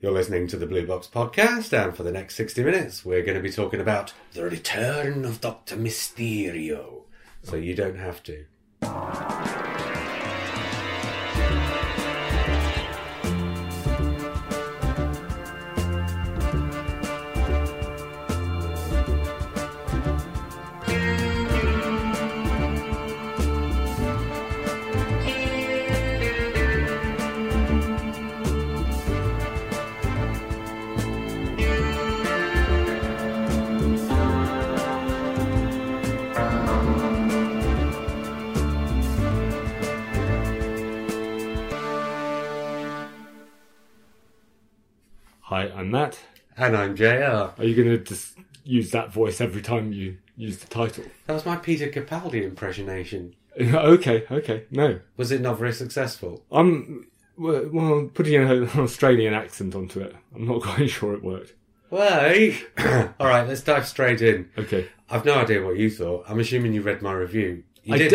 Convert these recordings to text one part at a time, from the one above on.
You're listening to the Blue Box Podcast, and for the next 60 minutes, we're going to be talking about The Return of Doctor Mysterio. So you don't have to. I'm Matt. And I'm JR. Are you going to just use that voice every time you use the title? That was my Peter Capaldi impersonation. Okay. No. Was it not very successful? I'm putting an Australian accent onto it. I'm not quite sure it worked. Well, alright, let's dive straight in. Okay. I've no idea what you thought. I'm assuming you read my review. I did,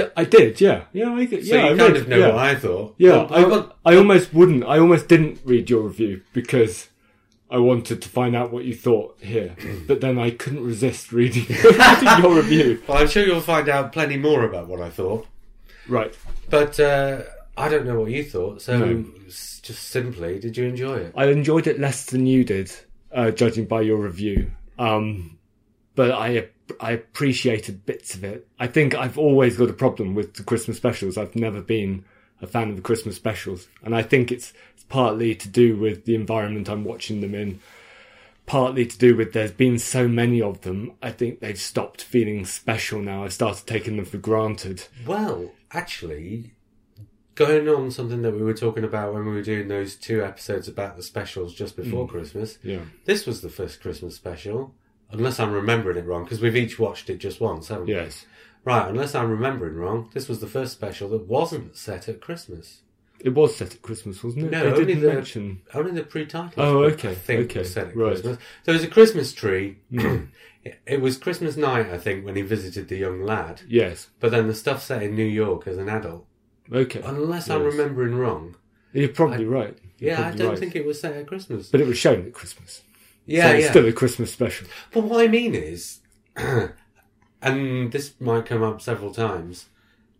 yeah. I kind of know what I thought. Yeah, I almost didn't read your review because I wanted to find out what you thought here, but then I couldn't resist reading your review. Well, I'm sure you'll find out plenty more about what I thought. Right. But I don't know what you thought, so no. Just simply, did you enjoy it? I enjoyed it less than you did, judging by your review. But I appreciated bits of it. I think I've always got a problem with the Christmas specials. I've never been a fan of the Christmas specials, and I think it's partly to do with the environment I'm watching them in, partly to do with there's been so many of them. I think they've stopped feeling special now. I've started taking them for granted. Well, actually, going on something that we were talking about when we were doing those two episodes about the specials just before Christmas, this was the first Christmas special, unless I'm remembering it wrong, because we've each watched it just once, haven't we? Yes. Right, unless I'm remembering wrong, this was the first special that wasn't set at Christmas. It was set at Christmas, wasn't it? No, only the pre-titles. Oh, okay. I think it was set at Christmas. There was a Christmas tree. It was Christmas night, I think, when he visited the young lad. Yes. But then the stuff set in New York as an adult. Okay. Unless I'm remembering wrong. You're probably right. I don't think it was set at Christmas. But it was shown at Christmas. Yeah, so it's still a Christmas special. But what I mean is... and this might come up several times,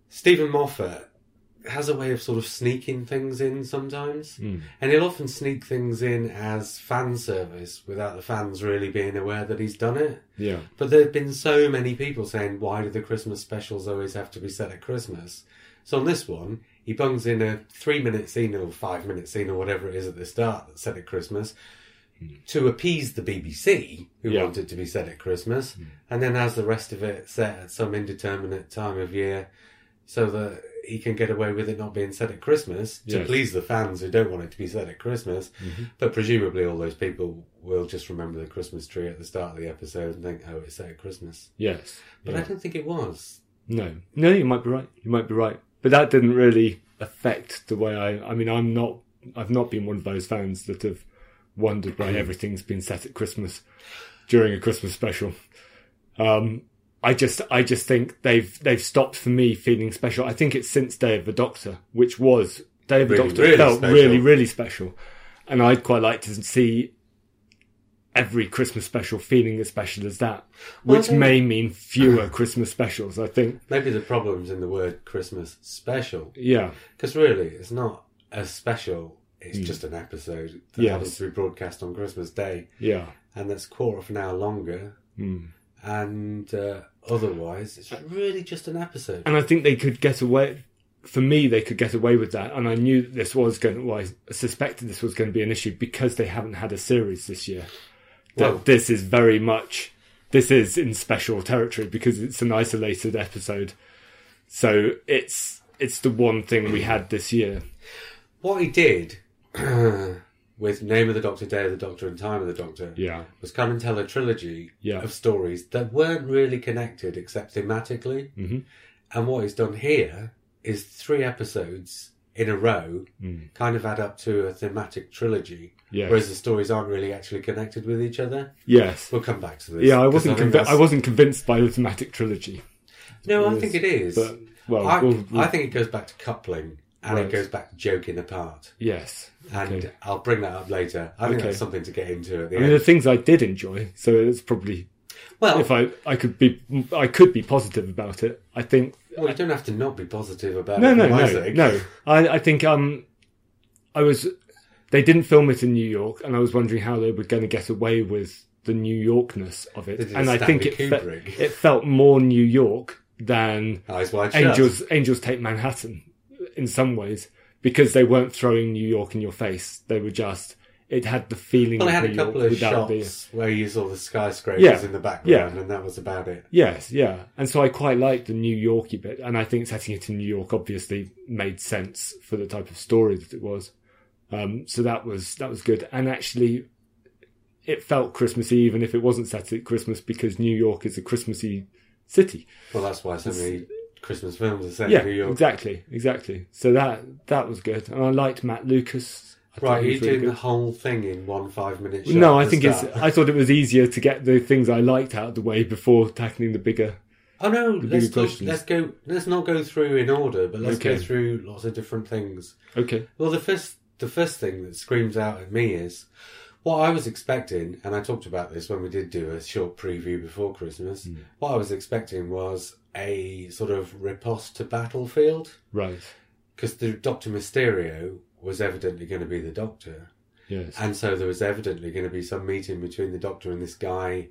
Stephen Moffat has a way of sort of sneaking things in sometimes. Mm. And he'll often sneak things in as fan service without the fans really being aware that he's done it. Yeah. But there have been so many people saying, why do the Christmas specials always have to be set at Christmas? So on this one, he bungs in a 3-minute scene or 5-minute scene or whatever it is at the start that's set at Christmas, to appease the BBC, who wanted to be set at Christmas, and then has the rest of it set at some indeterminate time of year so that he can get away with it not being set at Christmas to please the fans who don't want it to be set at Christmas. Mm-hmm. But presumably all those people will just remember the Christmas tree at the start of the episode and think, oh, it's set at Christmas. Yes. But I don't think it was. No, you might be right. But that didn't really affect the way I've not been one of those fans that have wondered why everything's been set at Christmas during a Christmas special. I just think they've stopped for me feeling special. I think it's since Day of the Doctor, which was really, really special. And I'd quite like to see every Christmas special feeling as special as that, which may mean fewer Christmas specials, I think. Maybe the problem's in the word Christmas special. Yeah. Because really, it's not a special. It's just an episode that happens to be broadcast on Christmas Day. Yeah. And that's quarter of an hour longer. Mm. And otherwise, it's really just an episode. And I think they could get away... For me, they could get away with that. And I knew this was going to... Well, I suspected this was going to be an issue because they haven't had a series this year. This is very much... This is in special territory because it's an isolated episode. So it's the one thing we had this year. What he did... with Name of the Doctor, Day of the Doctor and Time of the Doctor was come and tell a trilogy of stories that weren't really connected except thematically. Mm-hmm. And what he's done here is 3 episodes in a row kind of add up to a thematic trilogy, whereas the stories aren't really actually connected with each other. Yes. We'll come back to this. Yeah, I wasn't convinced by the thematic trilogy. No, I think it is. But, I think it goes back to Coupling. And it goes back to Joking Apart. Yes. And okay. I'll bring that up later. I think that's something to get into at the end. I mean, the things I did enjoy, so it's probably... Well... If I could be positive about it, I think... Well, you don't have to not be positive about it. No. I think I was... They didn't film it in New York, and I was wondering how they were going to get away with the New Yorkness of it. And I think it felt more New York than Angels Take Manhattan. In some ways, because they weren't throwing New York in your face. They were just... It had the feeling of New York. Well, it had a couple of shots where you saw the skyscrapers in the background, and that was about it. Yes, yeah. And so I quite liked the New York-y bit, and I think setting it in New York obviously made sense for the type of story that it was. So that was good. And actually, it felt Christmassy, even if it wasn't set at Christmas, because New York is a Christmassy city. Well, that's why so many... Christmas films are set in New York. Exactly. So that was good, and I liked Matt Lucas. Right, are you doing the whole thing in 1 5-minute shot? No, I think I thought it was easier to get the things I liked out of the way before tackling the bigger. Oh no, let's go. Let's not go through in order, but let's go through lots of different things. Okay. Well, the first thing that screams out at me is what I was expecting, and I talked about this when we did do a short preview before Christmas. Mm. What I was expecting was a sort of riposte to Battlefield. Right. Because the Doctor Mysterio was evidently going to be the Doctor. Yes. And so there was evidently going to be some meeting between the Doctor and this guy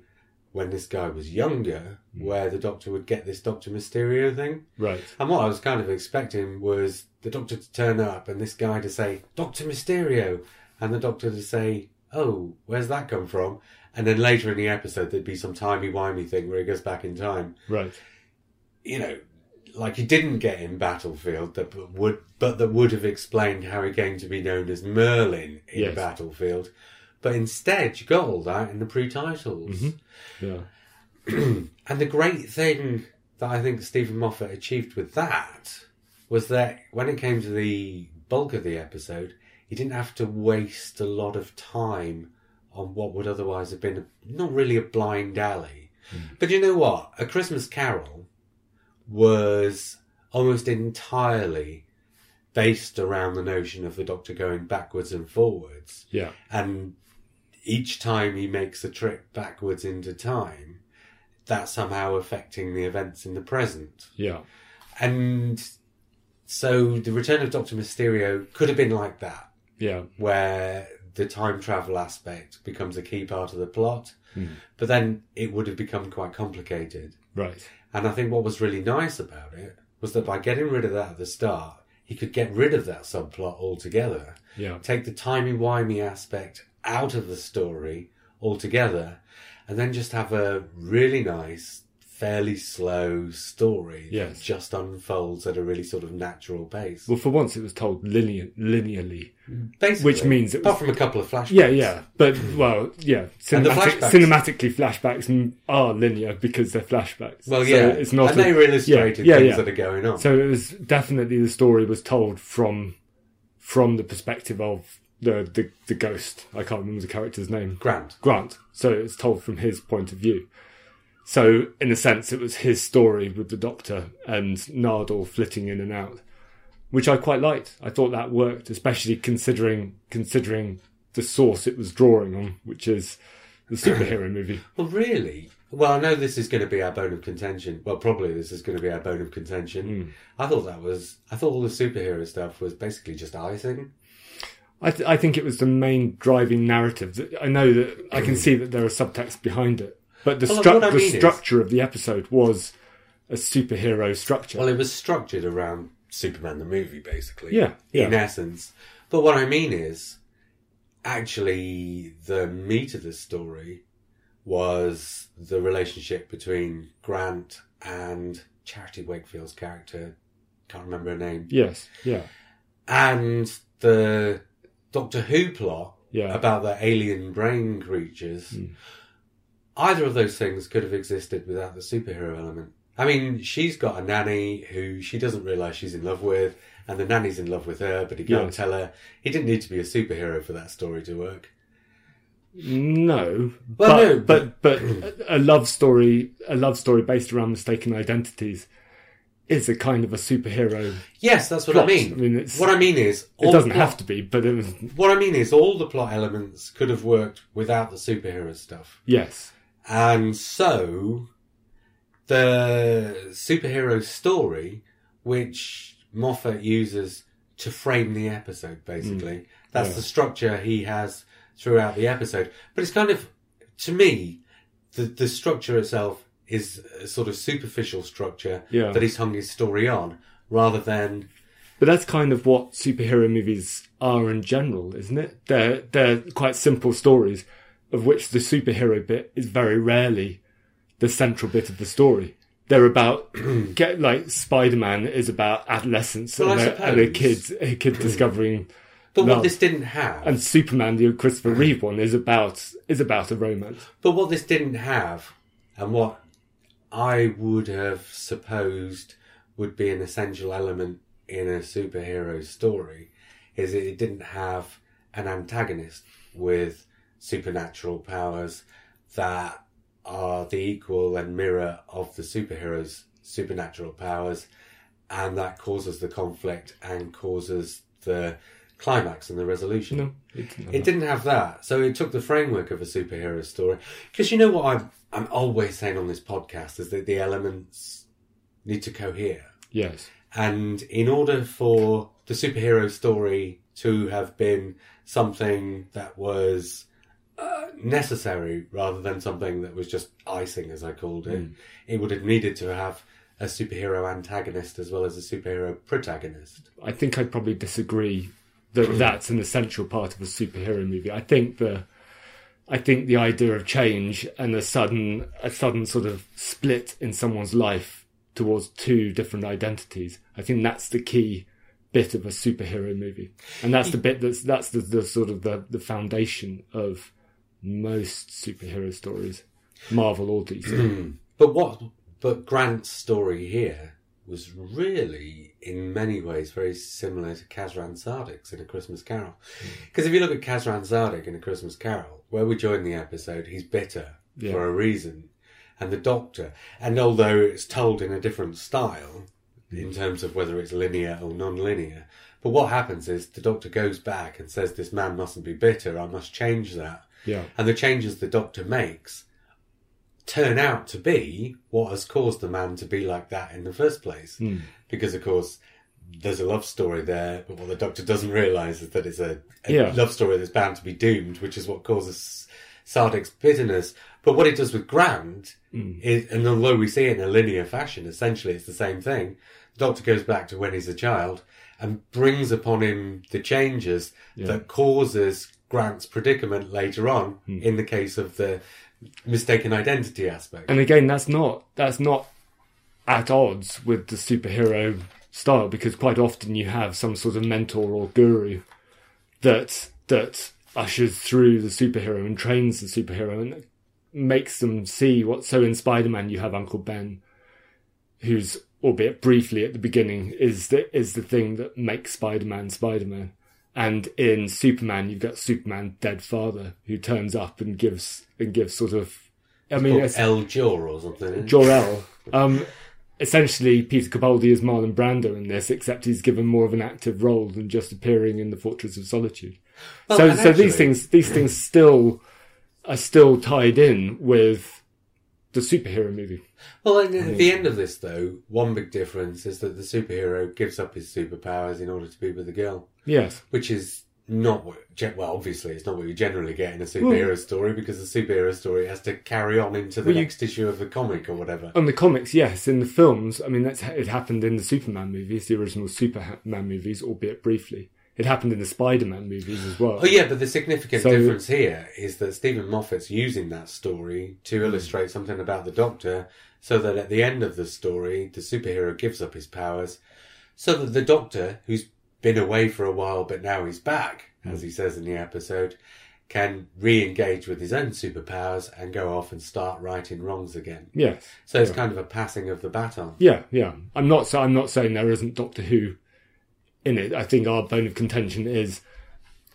when this guy was younger, where the Doctor would get this Doctor Mysterio thing. Right. And what I was kind of expecting was the Doctor to turn up and this guy to say, Doctor Mysterio! And the Doctor to say, oh, where's that come from? And then later in the episode there'd be some timey-wimey thing where he goes back in time. Right. You know, like he didn't get in Battlefield, that would have explained how he came to be known as Merlin in Battlefield. But instead, you got all that in the pre-titles. Mm-hmm. Yeah. And the great thing that I think Stephen Moffat achieved with that was that when it came to the bulk of the episode, he didn't have to waste a lot of time on what would otherwise have been not really a blind alley. Mm. But you know what? A Christmas Carol was almost entirely based around the notion of the Doctor going backwards and forwards. Yeah. And each time he makes a trip backwards into time, that's somehow affecting the events in the present. Yeah. And so The Return of Doctor Mysterio could have been like that. Yeah. Where the time travel aspect becomes a key part of the plot. Mm. But then it would have become quite complicated. Right. And I think what was really nice about it was that by getting rid of that at the start, he could get rid of that subplot altogether. Yeah. Take the timey-wimey aspect out of the story altogether, and then just have a really nice, fairly slow story that just unfolds at a really sort of natural pace. Well, for once, it was told linearly. Basically. Which means it was... Apart from a couple of flashbacks. Yeah. But, well, yeah. Cinematically, flashbacks are linear because they're flashbacks. Well, yeah. So it's not and they're illustrated things that are going on. So it was definitely the story was told from the perspective of the ghost. I can't remember the character's name. Grant. So it's told from his point of view. So, in a sense, it was his story with the Doctor and Nardole flitting in and out, which I quite liked. I thought that worked, especially considering the source it was drawing on, which is the superhero movie. Well, really? Well, I know this is going to be our bone of contention. Well, probably this is going to be our bone of contention. Mm. I thought all the superhero stuff was basically just icing. I think it was the main driving narrative. I know that I can see that there are subtexts behind it. But the structure of the episode was a superhero structure. Well, it was structured around Superman the movie, basically. Yeah. In essence. But what I mean is, actually, the meat of the story was the relationship between Grant and Charity Wakefield's character. Can't remember her name. Yes, yeah. And the Doctor Who plot about the alien brain creatures... Mm. Either of those things could have existed without the superhero element. I mean, she's got a nanny who she doesn't realise she's in love with, and the nanny's in love with her, but he can't tell her. He didn't need to be a superhero for that story to work. No. Well, but a love story based around mistaken identities is a kind of a superhero. Yes, that's what plot. I mean. What I mean is all the plot elements could have worked without the superhero stuff. Yes. And so the superhero story, which Moffat uses to frame the episode, basically, that's the structure he has throughout the episode. But it's kind of, to me, the structure itself is a sort of superficial structure that he's hung his story on, rather than... But that's kind of what superhero movies are in general, isn't it? They're quite simple stories, of which the superhero bit is very rarely the central bit of the story. They're about... Spider-Man is about adolescence and a kid discovering... But what this didn't have... And Superman, the Christopher Reeve one, is about a romance. But what this didn't have, and what I would have supposed would be an essential element in a superhero story, is it didn't have an antagonist with supernatural powers that are the equal and mirror of the superhero's supernatural powers, and that causes the conflict and causes the... climax and the resolution. No, it didn't have that, so it took the framework of a superhero story. Because you know what I'm always saying on this podcast is that the elements need to cohere. Yes. And in order for the superhero story to have been something that was necessary rather than something that was just icing, as I called it, it would have needed to have a superhero antagonist as well as a superhero protagonist. I think I'd probably disagree that that's an essential part of a superhero movie. I think the idea of change and a sudden sort of split in someone's life towards two different identities, I think that's the key bit of a superhero movie, and that's the bit that's the foundation of most superhero stories, Marvel or DC. But Grant's story here was really, in many ways, very similar to Kazran Sardick's in A Christmas Carol. Because if you look at Kazran Sardick in A Christmas Carol, where we join the episode, he's bitter for a reason. And the Doctor, and although it's told in a different style, in terms of whether it's linear or non-linear, but what happens is the Doctor goes back and says, this man mustn't be bitter, I must change that. Yeah. And the changes the Doctor makes turn out to be what has caused the man to be like that in the first place. Because, of course, there's a love story there, but what the Doctor doesn't realise is that it's a love story that's bound to be doomed, which is what causes Sardick's bitterness. But what it does with Grant, is, and although we see it in a linear fashion, essentially it's the same thing, the Doctor goes back to when he's a child and brings upon him the changes that causes Grant's predicament later on, in the case of the mistaken identity aspect. And again, that's not at odds with the superhero style, because quite often you have some sort of mentor or guru that ushers through the superhero and trains the superhero and makes them see what... So in Spider-Man you have Uncle Ben, who's, albeit briefly at the beginning, is the thing that makes Spider-Man. And in Superman, you've got Superman's dead father, who turns up and gives sort of... It's El-Jor or something. Jor-El. Essentially, Peter Capaldi is Marlon Brando in this, except he's given more of an active role than just appearing in the Fortress of Solitude. Well, so actually, these things still are tied in with the superhero movie. Well, at the end of this, though, one big difference is that the superhero gives up his superpowers in order to be with the girl. Yes. Which is not what... Well, obviously, it's not what you generally get in a superhero story, because the superhero story has to carry on into the next issue of the comic or whatever. On the comics, yes. In the films, I mean, it happened in the Superman movies, the original Superman movies, albeit briefly. It happened in the Spider-Man movies as well. Oh, yeah, but the significant difference here is that Stephen Moffat's using that story to illustrate something about the Doctor, so that at the end of the story, the superhero gives up his powers, so that the Doctor, who's been away for a while, but now he's back, as he says in the episode, can re-engage with his own superpowers and go off and start righting wrongs again. Yes. So it's kind of a passing of the baton. Yeah, yeah. I'm not saying there isn't Doctor Who in it. I think our bone of contention is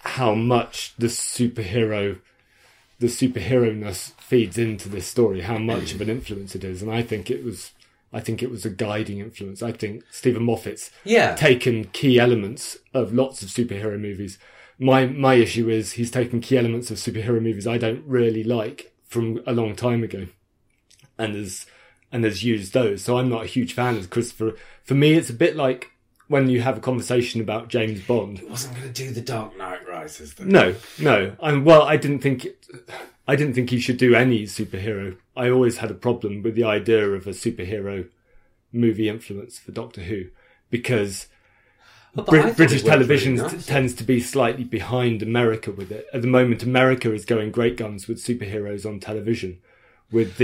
how much the superhero-ness feeds into this story, how much of an influence it is. And I think it was I think it was a guiding influence. I think Stephen Moffat's taken key elements of lots of superhero movies. My issue is he's taken key elements of superhero movies I don't really like from a long time ago, and has used those. So I'm not a huge fan of Christopher. For me, it's a bit like when you have a conversation about James Bond. He wasn't going to do The Dark Knight Rises, though. No. I didn't think he should do any superhero. I always had a problem with the idea of a superhero movie influence for Doctor Who, because British television tends to be slightly behind America with it. At the moment, America is going great guns with superheroes on television, with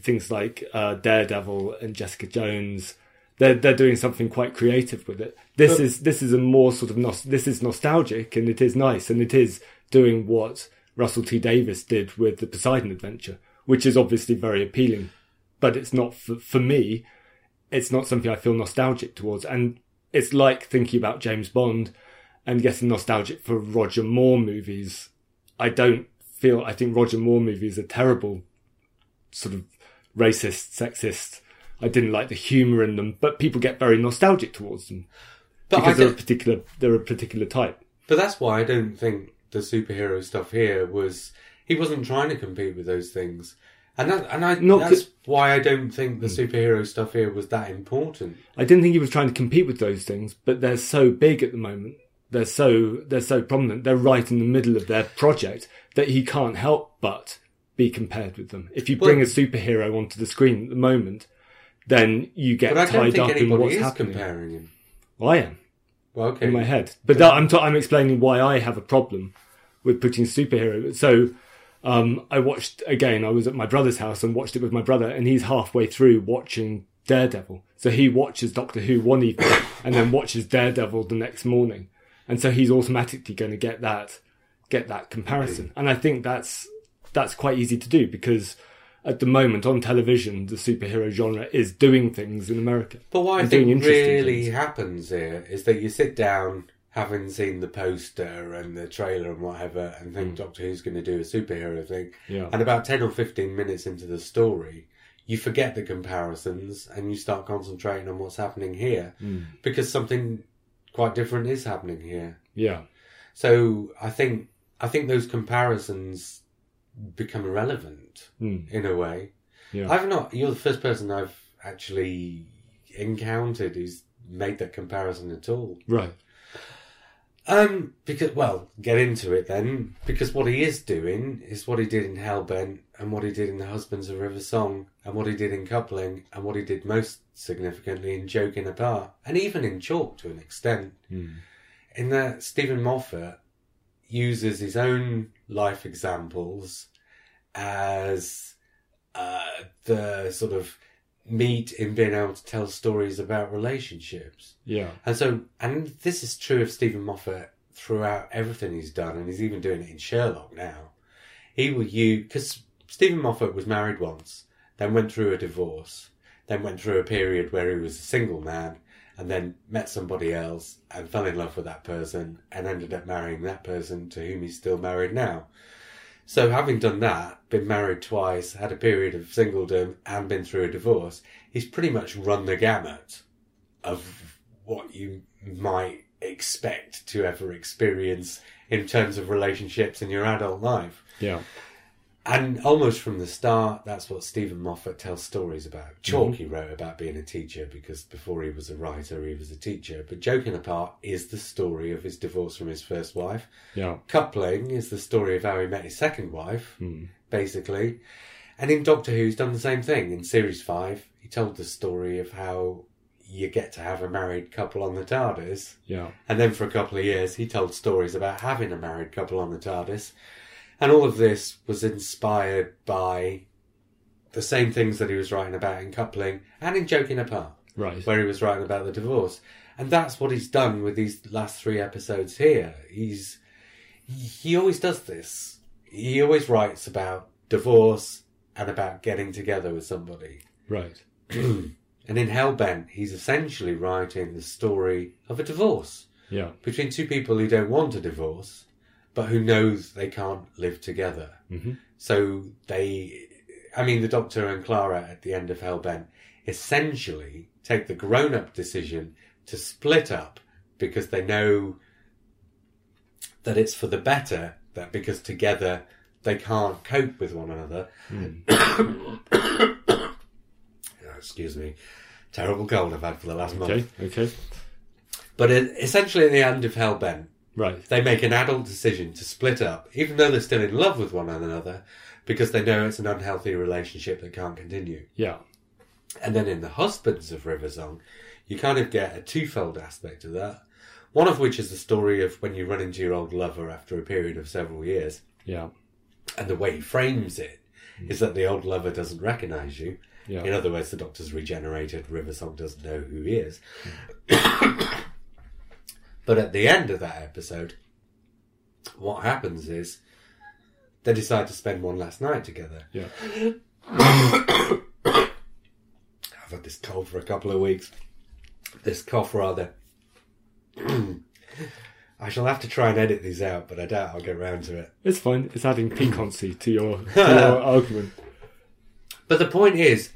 things like Daredevil and Jessica Jones. They're doing something quite creative with it. This is a more sort of nostalgic, and it is nice, and it is doing what Russell T Davies did with the Poseidon Adventure, which is obviously very appealing, but it's not for me. It's not something I feel nostalgic towards, and it's like thinking about James Bond and getting nostalgic for Roger Moore movies. I think Roger Moore movies are terrible, sort of racist, sexist. I didn't like the humour in them, but people get very nostalgic towards them because they're a particular type. But that's why I don't think the superhero stuff here he wasn't trying to compete with those things. That's why I don't think the superhero stuff here was that important. I didn't think he was trying to compete with those things, but they're so big at the moment. They're so prominent. They're right in the middle of their project that he can't help but be compared with them. If you bring a superhero onto the screen at the moment, then you get tied up in what's happening. Comparing him. Well, I am. Well, okay. In my head, but I'm explaining why I have a problem with putting superhero. So. I was at my brother's house and watched it with my brother, and he's halfway through watching Daredevil. So he watches Doctor Who one evening and then watches Daredevil the next morning. And so he's automatically going to get that comparison. And I think that's quite easy to do, because at the moment on television, the superhero genre is doing things in America. But what I think really happens here is that you sit down, having seen the poster and the trailer and whatever, and think Doctor Who's going to do a superhero thing. Yeah. And about 10 or 15 minutes into the story, you forget the comparisons and you start concentrating on what's happening here, because something quite different is happening here. Yeah. So I think those comparisons become irrelevant in a way. Yeah. You're the first person I've actually encountered who's made that comparison at all. Right. Get into it then, because what he is doing is what he did in Hell Bent, and what he did in The Husbands of River Song, and what he did in Coupling, and what he did most significantly in Joking Apart, and even in Chalk to an extent, in that Stephen Moffat uses his own life examples as the sort of meet in being able to tell stories about relationships. Yeah. And this is true of Stephen Moffat throughout everything he's done, and he's even doing it in Sherlock now. Because Stephen Moffat was married once, then went through a divorce, then went through a period where he was a single man, and then met somebody else and fell in love with that person and ended up marrying that person, to whom he's still married now. So having done that, been married twice, had a period of singledom and been through a divorce, he's pretty much run the gamut of what you might expect to ever experience in terms of relationships in your adult life. Yeah. And almost from the start, that's what Stephen Moffat tells stories about. Chalk, he wrote about being a teacher, because before he was a writer, he was a teacher. But Joking Apart is the story of his divorce from his first wife. Yeah. Coupling is the story of how he met his second wife, basically. And in Doctor Who, he's done the same thing. In Series 5, he told the story of how you get to have a married couple on the TARDIS. Yeah. And then for a couple of years, he told stories about having a married couple on the TARDIS. And all of this was inspired by the same things that he was writing about in Coupling and in Joking Apart, right, where he was writing about the divorce. And that's what he's done with these last three episodes here. He always does this. He always writes about divorce and about getting together with somebody. Right. And in Hell Bent, he's essentially writing the story of a divorce. Yeah. Between two people who don't want a divorce, but who knows they can't live together. Mm-hmm. So they I mean, the Doctor and Clara at the end of Hell Bent essentially take the grown-up decision to split up because they know that it's for the better, that because together they can't cope with one another. Excuse me. Terrible cold I've had for the last month. Okay. But essentially in the end of Hell Bent, right, they make an adult decision to split up, even though they're still in love with one another, because they know it's an unhealthy relationship that can't continue. Yeah. And then in The Husbands of River Song, you kind of get a twofold aspect of that. One of which is the story of when you run into your old lover after a period of several years. Yeah. And the way he frames it is that the old lover doesn't recognise you. Yeah. In other words, the Doctor's regenerated. River Song doesn't know who he is. But at the end of that episode, what happens is they decide to spend one last night together. Yeah. I've had this cold for a couple of weeks. This cough, rather. I shall have to try and edit these out, but I doubt I'll get round to it. It's fine. It's adding piquancy to your argument. But the point is,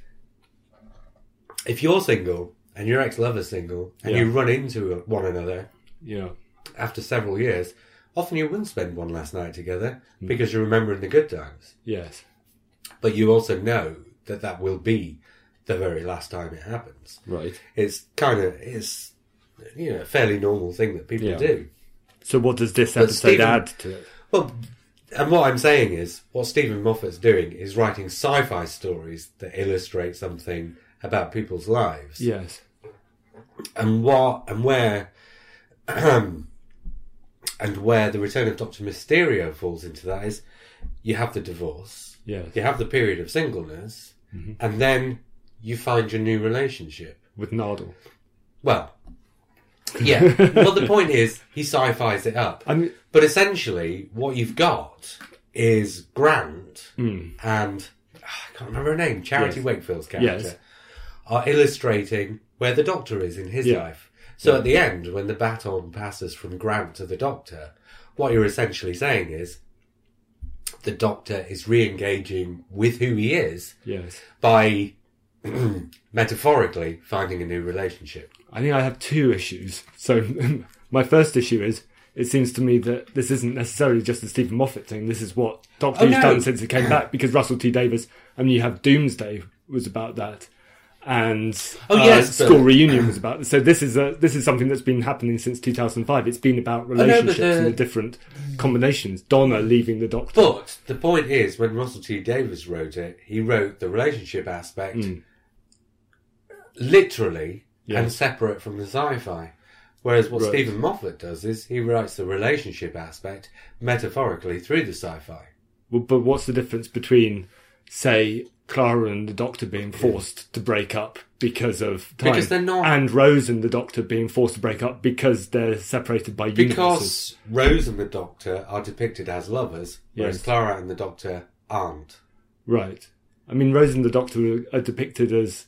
if you're single and your ex-lover's single and you run into one another after several years, often you wouldn't spend one last night together because you're remembering the good times. Yes. But you also know that that will be the very last time it happens. Right. It's kind of... it's, you know, a fairly normal thing that people do. So what does this episode add to it? Well, and what I'm saying is, what Stephen Moffat's doing is writing sci-fi stories that illustrate something about people's lives. Yes. And what and where and where The Return of Doctor Mysterio falls into that is you have the divorce, you have the period of singleness, and then you find your new relationship. With Nardole. Well... yeah, well, the point is, he sci-fi's it up. But essentially, what you've got is Grant and, I can't remember her name, Charity Wakefield's character, are illustrating where the Doctor is in his life. So at the end, when the baton passes from Grant to the Doctor, what you're essentially saying is, the Doctor is re-engaging with who he is by, metaphorically, finding a new relationship. I think I have two issues. So my first issue is, it seems to me that this isn't necessarily just a Stephen Moffat thing. This is what Doctor Who's done since it came back, because Russell T Davies, I mean, you have Doomsday was about that, and School Reunion was about. So this is something that's been happening since 2005. It's been about relationships and the different combinations. Donna leaving the Doctor. But the point is, when Russell T Davies wrote it, he wrote the relationship aspect literally... yes. And separate from the sci-fi. Whereas what Stephen Moffat does is he writes the relationship aspect metaphorically through the sci-fi. Well, but what's the difference between, say, Clara and the Doctor being forced to break up because of time, because they're not... and Rose and the Doctor being forced to break up because they're separated by universes? Because Rose and the Doctor are depicted as lovers, whereas Clara and the Doctor aren't. Right. I mean, Rose and the Doctor are depicted as...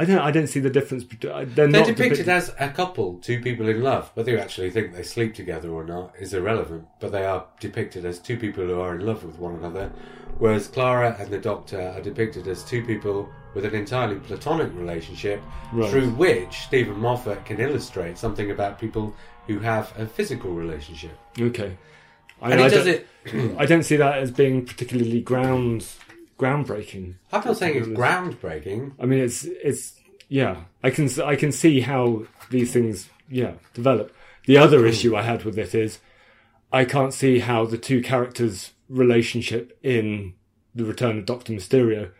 I don't see the difference. They're depicted as a couple, two people in love. Whether you actually think they sleep together or not is irrelevant, but they are depicted as two people who are in love with one another, whereas Clara and the Doctor are depicted as two people with an entirely platonic relationship, through which Stephen Moffat can illustrate something about people who have a physical relationship. Okay. I don't see that as being particularly groundbreaking. I'm not saying it's groundbreaking. I mean, it's I can see how these things develop. The other issue I had with it is I can't see how the two characters' relationship in The Return of Doctor Mysterio,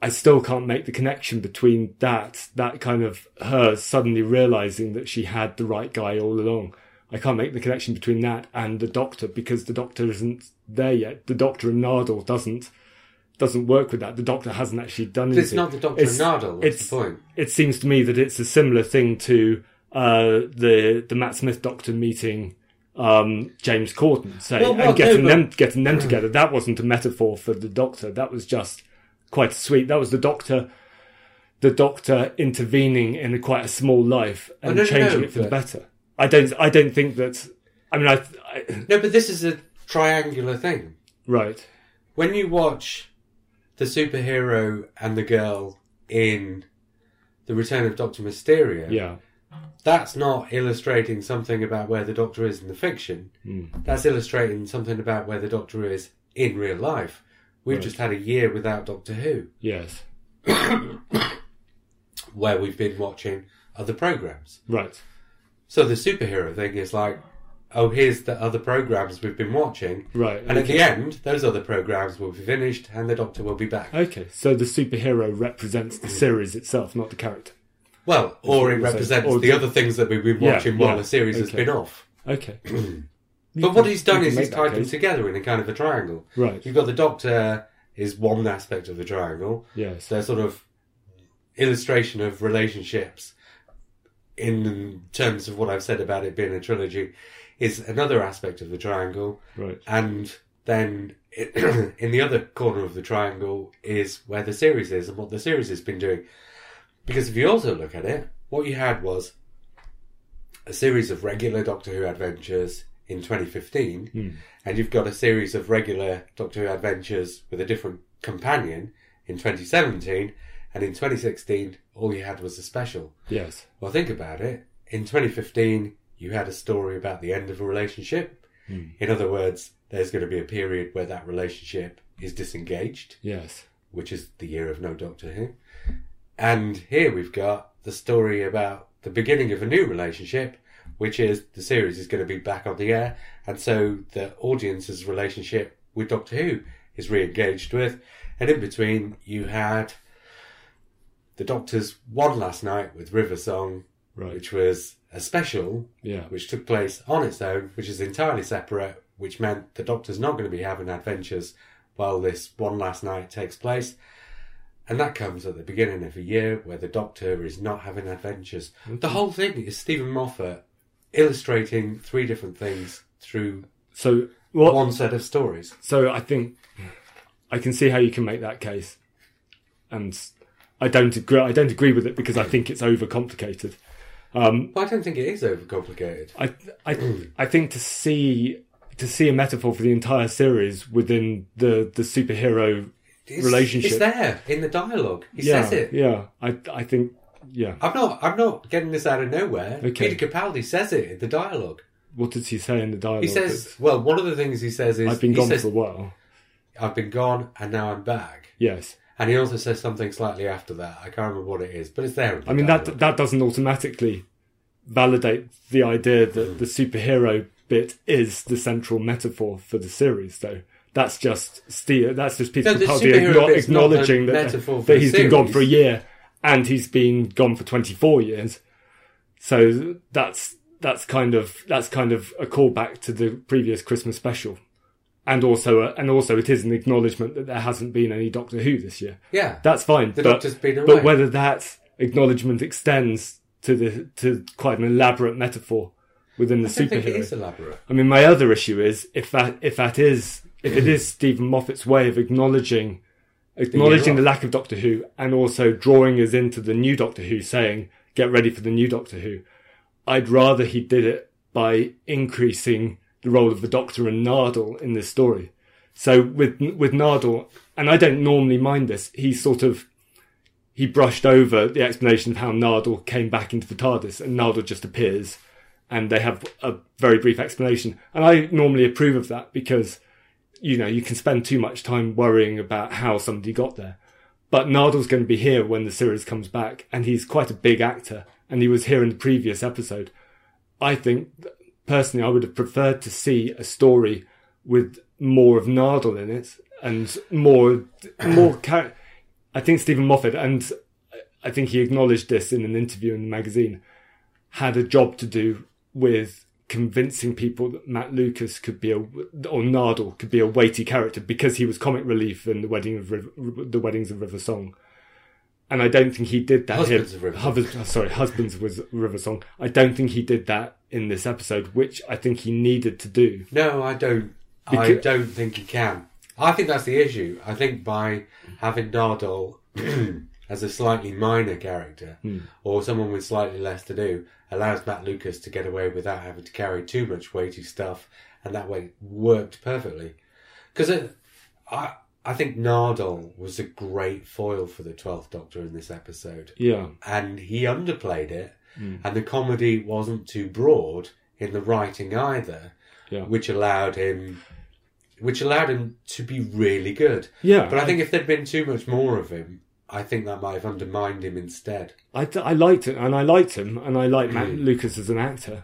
I still can't make the connection between that kind of her suddenly realising that she had the right guy all along. I can't make the connection between that and the Doctor, because the Doctor isn't there yet. The Doctor and Nardole doesn't work with that. The Doctor hasn't actually done anything. It's not the Doctor and Nardole, that's the point. It seems to me that it's a similar thing to the Matt Smith Doctor meeting James Corden, getting them together. That wasn't a metaphor for the Doctor. That was just quite sweet. That was the Doctor intervening in quite a small life and changing it for the better. I don't think that... I mean, but this is a triangular thing. Right. when you watch the superhero and the girl in The Return of Doctor Mysterio, yeah, that's not illustrating something about where the Doctor is in the fiction. Mm. That's illustrating something about where the Doctor is in real life. We've just had a year without Doctor Who. Yes. Where we've been watching other programmes. Right. So the superhero thing is like, oh, here's the other programmes we've been watching. Right. And at the end, those other programmes will be finished and the Doctor will be back. Okay, so the superhero represents the series itself, not the character. Well, or it represents the other things that we've been watching while the series has been off. Okay. But what he's done is he's tied them together in a kind of a triangle. Right. You've got the Doctor is one aspect of the triangle. Yes. They're sort of illustration of relationships in terms of what I've said about it being a trilogy is another aspect of the triangle. Right. And then in the other corner of the triangle is where the series is and what the series has been doing. Because if you also look at it, what you had was a series of regular Doctor Who adventures in 2015, and you've got a series of regular Doctor Who adventures with a different companion in 2017, and in 2016, all you had was a special. Yes. Well, think about it. In 2015, you had a story about the end of a relationship. Mm. In other words, there's going to be a period where that relationship is disengaged. Yes. Which is the year of no Doctor Who. And here we've got the story about the beginning of a new relationship, which is the series is going to be back on the air, and so the audience's relationship with Doctor Who is re-engaged with. And in between, you had the Doctor's one last night with River Song, which was a special, which took place on its own, which is entirely separate, which meant the Doctor's not going to be having adventures while this one last night takes place. And that comes at the beginning of a year where the Doctor is not having adventures. Okay. The whole thing is Stephen Moffat illustrating three different things through one set of stories. So I think I can see how you can make that case. And I don't agree with it because I think it's overcomplicated. Well, I don't think it is overcomplicated. I think to see a metaphor for the entire series within the superhero relationship. It's there in the dialogue. He says it. Yeah, I think. Yeah, I'm not getting this out of nowhere. Okay. Peter Capaldi says it in the dialogue. What does he say in the dialogue? He says, well, one of the things he says is, for a while. I've been gone, and now I'm back. Yes. And he also says something slightly after that. I can't remember what it is, but it's there. I mean, that doesn't automatically validate the idea that the superhero bit is the central metaphor for the series, though. That's just Peter Capaldi acknowledging that he's been gone for a year. And he's been gone for 24 years, so that's kind of a callback to the previous Christmas special, and also it is an acknowledgement that there hasn't been any Doctor Who this year. Yeah, that's fine. The Doctor's been away. But whether that acknowledgement extends to quite an elaborate metaphor within the superhero, I think it is elaborate. I mean, my other issue is if it is Stephen Moffat's way of acknowledging the lack of Doctor Who and also drawing us into the new Doctor Who, saying, get ready for the new Doctor Who. I'd rather he did it by increasing the role of the Doctor and Nardole in this story. So with Nardole, and I don't normally mind this, he brushed over the explanation of how Nardole came back into the TARDIS and Nardole just appears and they have a very brief explanation. And I normally approve of that because you know, you can spend too much time worrying about how somebody got there. But Nardole's going to be here when the series comes back, and he's quite a big actor, and he was here in the previous episode. I think, personally, I would have preferred to see a story with more of Nardole in it, and more character. I think Stephen Moffat, and I think he acknowledged this in an interview in the magazine, had a job to do with convincing people that Matt Lucas or Nardole could be a weighty character because he was comic relief in the Weddings of River Song, and I don't think he did that. Husbands was River Song. I don't think he did that in this episode, which I think he needed to do. No, I don't. I don't think he can. I think that's the issue. I think by having Nardole as a slightly minor character or someone with slightly less to do allows Matt Lucas to get away without having to carry too much weighty stuff, and that way worked perfectly. Because I I think Nardole was a great foil for the 12th Doctor in this episode. Yeah. And he underplayed it, and the comedy wasn't too broad in the writing either, which allowed him to be really good. Yeah. But I think if there'd been too much more of him, I think that might have undermined him instead. I liked it, and I liked him, and I liked Matt Lucas as an actor.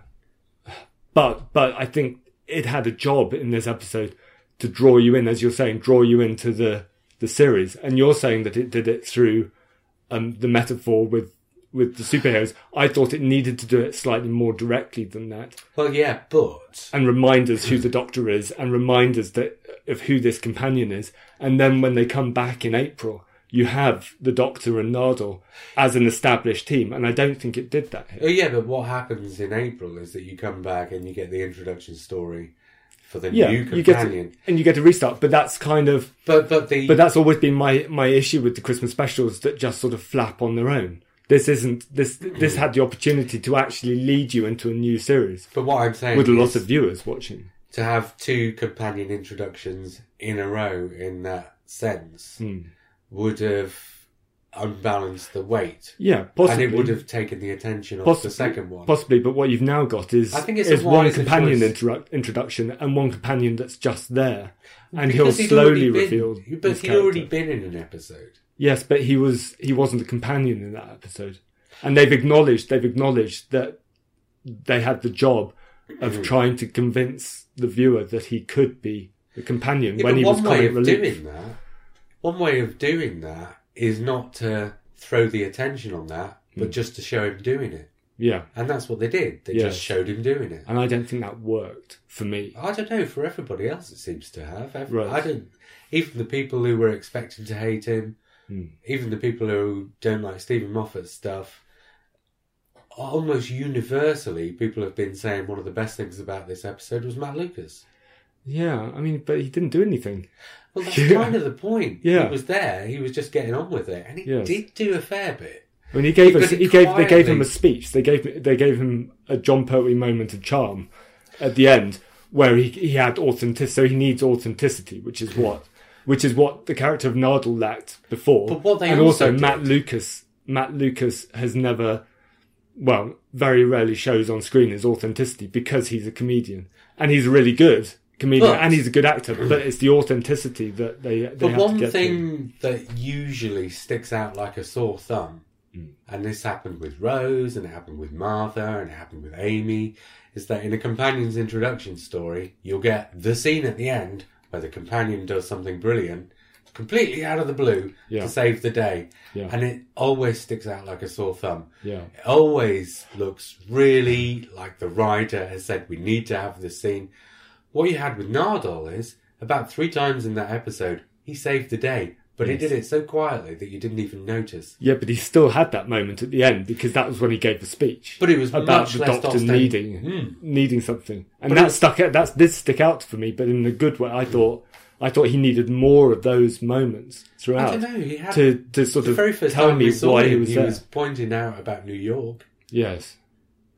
But I think it had a job in this episode to draw you in, as you're saying, draw you into the series. And you're saying that it did it through the metaphor with the superheroes. I thought it needed to do it slightly more directly than that. Well, yeah, but... And remind us who the Doctor is, and remind us of who this companion is. And then when they come back in April, you have the Doctor and Nardole as an established team. And I don't think it did that here. Oh, yeah, but what happens in April is that you come back and you get the introduction story for the new companion. You get to restart, but that's kind of... But that's always been my issue with the Christmas specials that just sort of flap on their own. This had the opportunity to actually lead you into a new series. But what I'm saying with a lot of viewers watching. To have two companion introductions in a row in that sense would have unbalanced the weight. Yeah, possibly. And it would have taken the attention off the second one. Possibly, but what you've now got is one companion introduction and one companion that's just there. And because he'll slowly reveal. But he'd already been in an episode. Yes, but he wasn't a companion in that episode. And they've acknowledged that they had the job of trying to convince the viewer that he could be the companion when he was comic relief. One way of doing that is not to throw the attention on that, but just to show him doing it. Yeah. And that's what they did. They just showed him doing it. And I don't think that worked for me. I don't know. For everybody else, it seems to have. Right. Even the people who were expecting to hate him, even the people who don't like Stephen Moffat's stuff, almost universally, people have been saying one of the best things about this episode was Matt Lucas. Yeah, I mean, but he didn't do anything. Well, that's kind of the point. Yeah. He was there. He was just getting on with it, and he did do a fair bit. I mean, they gave him a speech. They gave him a John Pertwee moment of charm at the end, where he had authenticity. So he needs authenticity, which is what the character of Nardole lacked before. But what they also Matt Lucas has never. Well, very rarely shows on screen his authenticity because he's a comedian and he's really good. And he's a good actor, but it's the authenticity that they have to get that usually sticks out like a sore thumb, and this happened with Rose, and it happened with Martha, and it happened with Amy, is that in a companion's introduction story, you'll get the scene at the end where the companion does something brilliant, completely out of the blue, to save the day. Yeah. And it always sticks out like a sore thumb. Yeah. It always looks really like the writer has said, we need to have this scene. What you had with Nardole is, about 3 times in that episode, he saved the day, but he did it so quietly that you didn't even notice. Yeah, but he still had that moment at the end, because that was when he gave the speech. But it was about the Doctor needing something. And that did stick out for me, but in a good way. I thought he needed more of those moments throughout. I don't know, he had... To sort of tell me why he was there. He was pointing out about New York. Yes.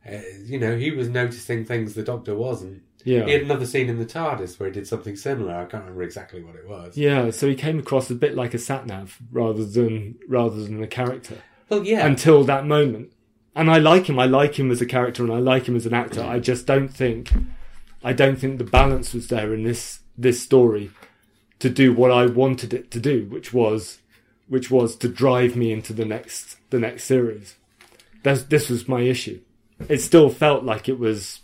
He was noticing things the Doctor wasn't. Yeah. He had another scene in the TARDIS where he did something similar. I can't remember exactly what it was. Yeah, so he came across a bit like a sat-nav rather than a character. Well, yeah. Until that moment. And I like him. I like him as a character and I like him as an actor. I just don't think the balance was there in this story to do what I wanted it to do, which was to drive me into the next series. This was my issue. It still felt like it was...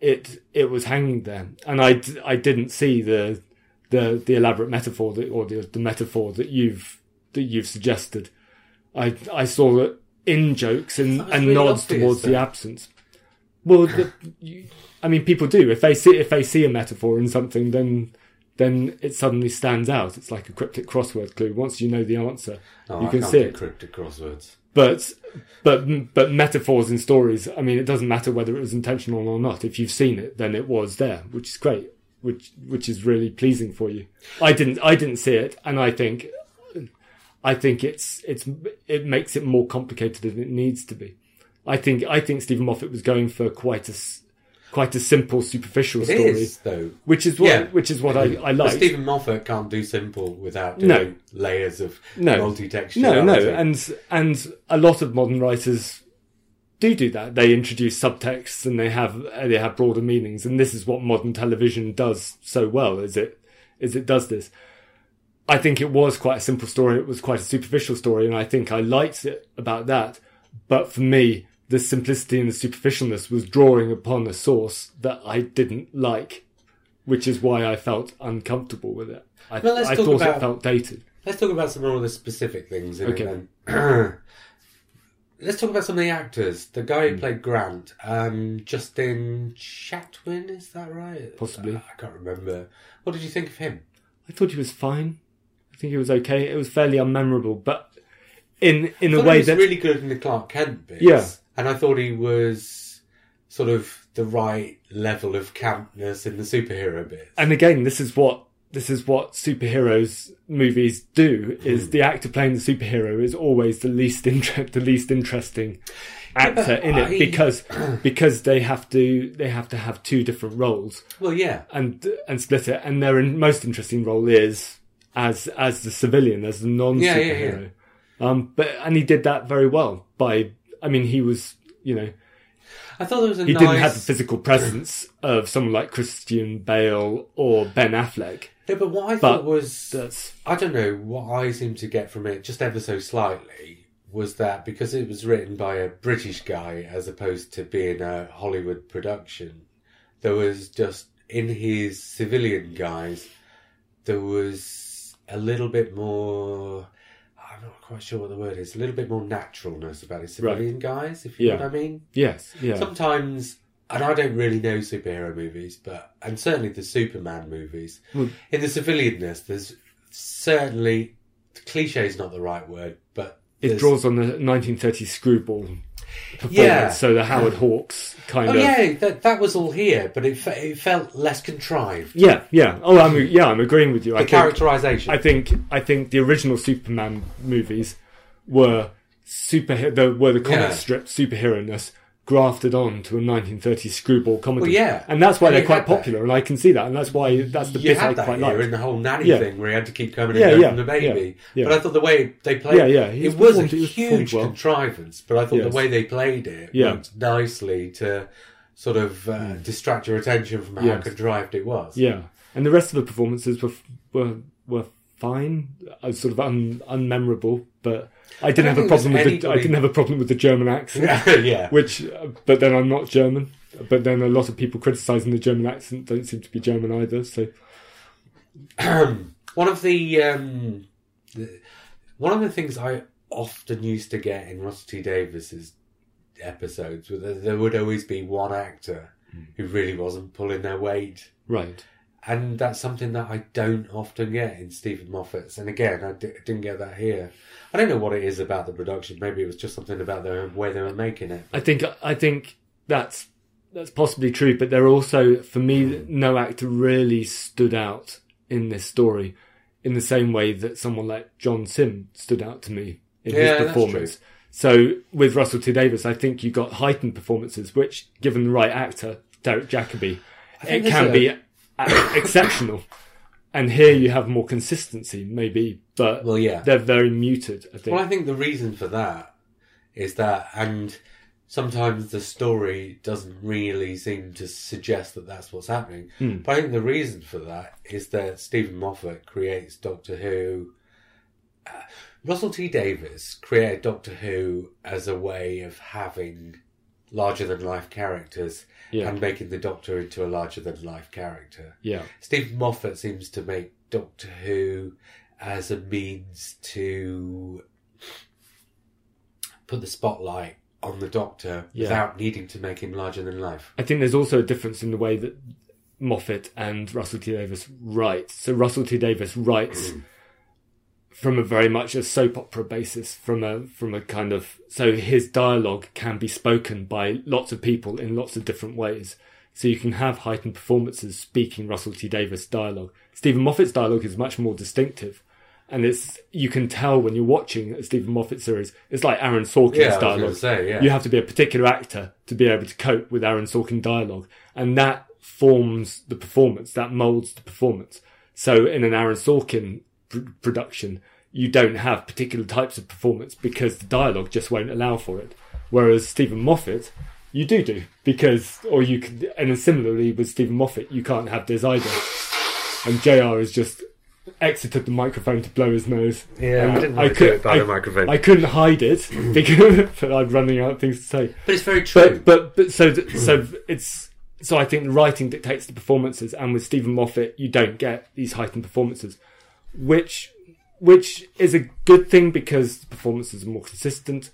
It was hanging there, and I didn't see the elaborate metaphor or the metaphor that you've suggested. I saw that in jokes and nods towards the absence. Well, people do if they see a metaphor in something, then it suddenly stands out. It's like a cryptic crossword clue. Once you know the answer, you can see it. Cryptic crosswords. But metaphors in stories, I mean, it doesn't matter whether it was intentional or not. If you've seen it, then it was there, which is great, which is really pleasing for you. I didn't see it, and I think it makes it more complicated than it needs to be. I think Stephen Moffat was going for quite a quite a simple, superficial story. It is, though. Which is what I like. Stephen Moffat can't do simple without doing layers of multi-textuality. And a lot of modern writers do that. They introduce subtexts and they have broader meanings. And this is what modern television does so well, is it does this. I think it was quite a simple story. It was quite a superficial story, and I think I liked it about that. But for me, the simplicity and the superficialness was drawing upon a source that I didn't like, which is why I felt uncomfortable with it. I thought it felt dated. Let's talk about some of the specific things in it then. Let's talk about some of the actors. The guy who played Grant, Justin Chatwin, is that right? Possibly. I can't remember. What did you think of him? I thought he was fine. I think he was okay. It was fairly unmemorable, but in a way he was really good in the Clark Kent bits. Yeah. And I thought he was sort of the right level of campness in the superhero bits. And again, this is what superheroes movies do: is the actor playing the superhero is always the least interesting actor in it, because they have to have two different roles. Well, yeah, and split it. And their most interesting role is as the civilian, as the non-superhero. Yeah. But he did that very well by. I mean, he was, I thought there was he didn't have the physical presence of someone like Christian Bale or Ben Affleck. No, but what I thought was, I don't know, what I seemed to get from it, just ever so slightly, was that because it was written by a British guy as opposed to being a Hollywood production, there was just, in his civilian guise, there was a little bit more... I'm not quite sure what the word is. A little bit more naturalness about his civilian guys, if you know what I mean. Yes. Yeah. Sometimes, and I don't really know superhero movies, and certainly the Superman movies, in the civilianness, there's certainly, cliche is not the right word, but... It draws on the 1930s screwball performance, so the Howard Hawks kind of... Oh, yeah, that was all here, but it felt less contrived. Yeah. Oh, I'm agreeing with you. The characterisation. I think the original Superman movies were the comic strip superhero-ness grafted on to a 1930s screwball comedy. Well, yeah. And that's why they're quite popular, and I can see that, and that's why that's the bit I quite like. You in the whole nanny thing where he had to keep coming and going from the baby. Yeah. But I thought the way they played it was a huge contrivance, but I thought the way they played it worked nicely to sort of distract your attention from how contrived it was. Yeah. And the rest of the performances were fine, sort of unmemorable, but... I didn't have a problem with the German accent. But then I'm not German. But then a lot of people criticising the German accent don't seem to be German either. So, one of the things I often used to get in Russell T Davies's episodes was that there would always be one actor who really wasn't pulling their weight, right? And that's something that I don't often get in Stephen Moffat's. And again, I didn't get that here. I don't know what it is about the production. Maybe it was just something about the way they were making it. I think that's possibly true. But there are also, for me, no actor really stood out in this story in the same way that someone like John Sim stood out to me in his performance. So with Russell T Davies, I think you got heightened performances, which, given the right actor, Derek Jacobi, it can be... exceptional, and here you have more consistency, maybe, but they're very muted, I think. Well, I think the reason for that is that, and sometimes the story doesn't really seem to suggest that that's what's happening, but I think the reason for that is that Stephen Moffat creates Doctor Who... Russell T Davies created Doctor Who as a way of having... larger-than-life characters and making the Doctor into a larger-than-life character. Yeah. Stephen Moffat seems to make Doctor Who as a means to put the spotlight on the Doctor without needing to make him larger-than-life. I think there's also a difference in the way that Moffat and Russell T Davies write. So Russell T Davies writes... from a very much a soap opera basis, from a kind of... So his dialogue can be spoken by lots of people in lots of different ways. So you can have heightened performances speaking Russell T Davies dialogue. Stephen Moffat's dialogue is much more distinctive And it's, you can tell when you're watching a Stephen Moffat series, it's like Aaron Sorkin's dialogue. I was gonna say, you have to be a particular actor to be able to cope with Aaron Sorkin dialogue. And that forms the performance, that moulds the performance. So in an Aaron Sorkin production, you don't have particular types of performance because the dialogue just won't allow for it. Whereas Stephen Moffat, you do, because, or you can, and similarly with Stephen Moffat, you can't have this either. And JR is just exited the microphone to blow his nose. Yeah, I didn't want to do it by the microphone. I couldn't hide it because I'm running out of things to say. But it's very true. But so I think the writing dictates the performances, and with Stephen Moffat, you don't get these heightened performances, which is a good thing because the performances are more consistent.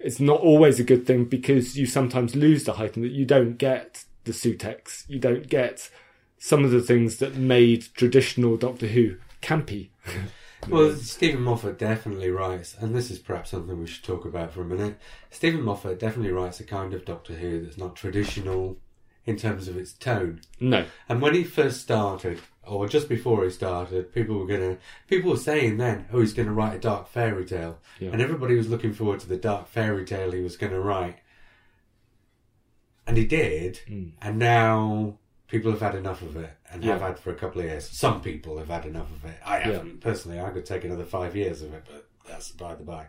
It's not always a good thing because you sometimes lose the heightened. You don't get the subtext. You don't get some of the things that made traditional Doctor Who campy. Well, Stephen Moffat definitely writes, and this is perhaps something we should talk about for a minute, Stephen Moffat definitely writes a kind of Doctor Who that's not traditional in terms of its tone. No. And when he first started, or just before he started, people were saying then, oh, he's going to write a dark fairy tale. Yeah. And everybody was looking forward to the dark fairy tale he was going to write. And he did. Mm. And now people have had enough of it, and have had for a couple of years. Some people have had enough of it. I haven't. Personally, I could take another 5 years of it, but that's by the by.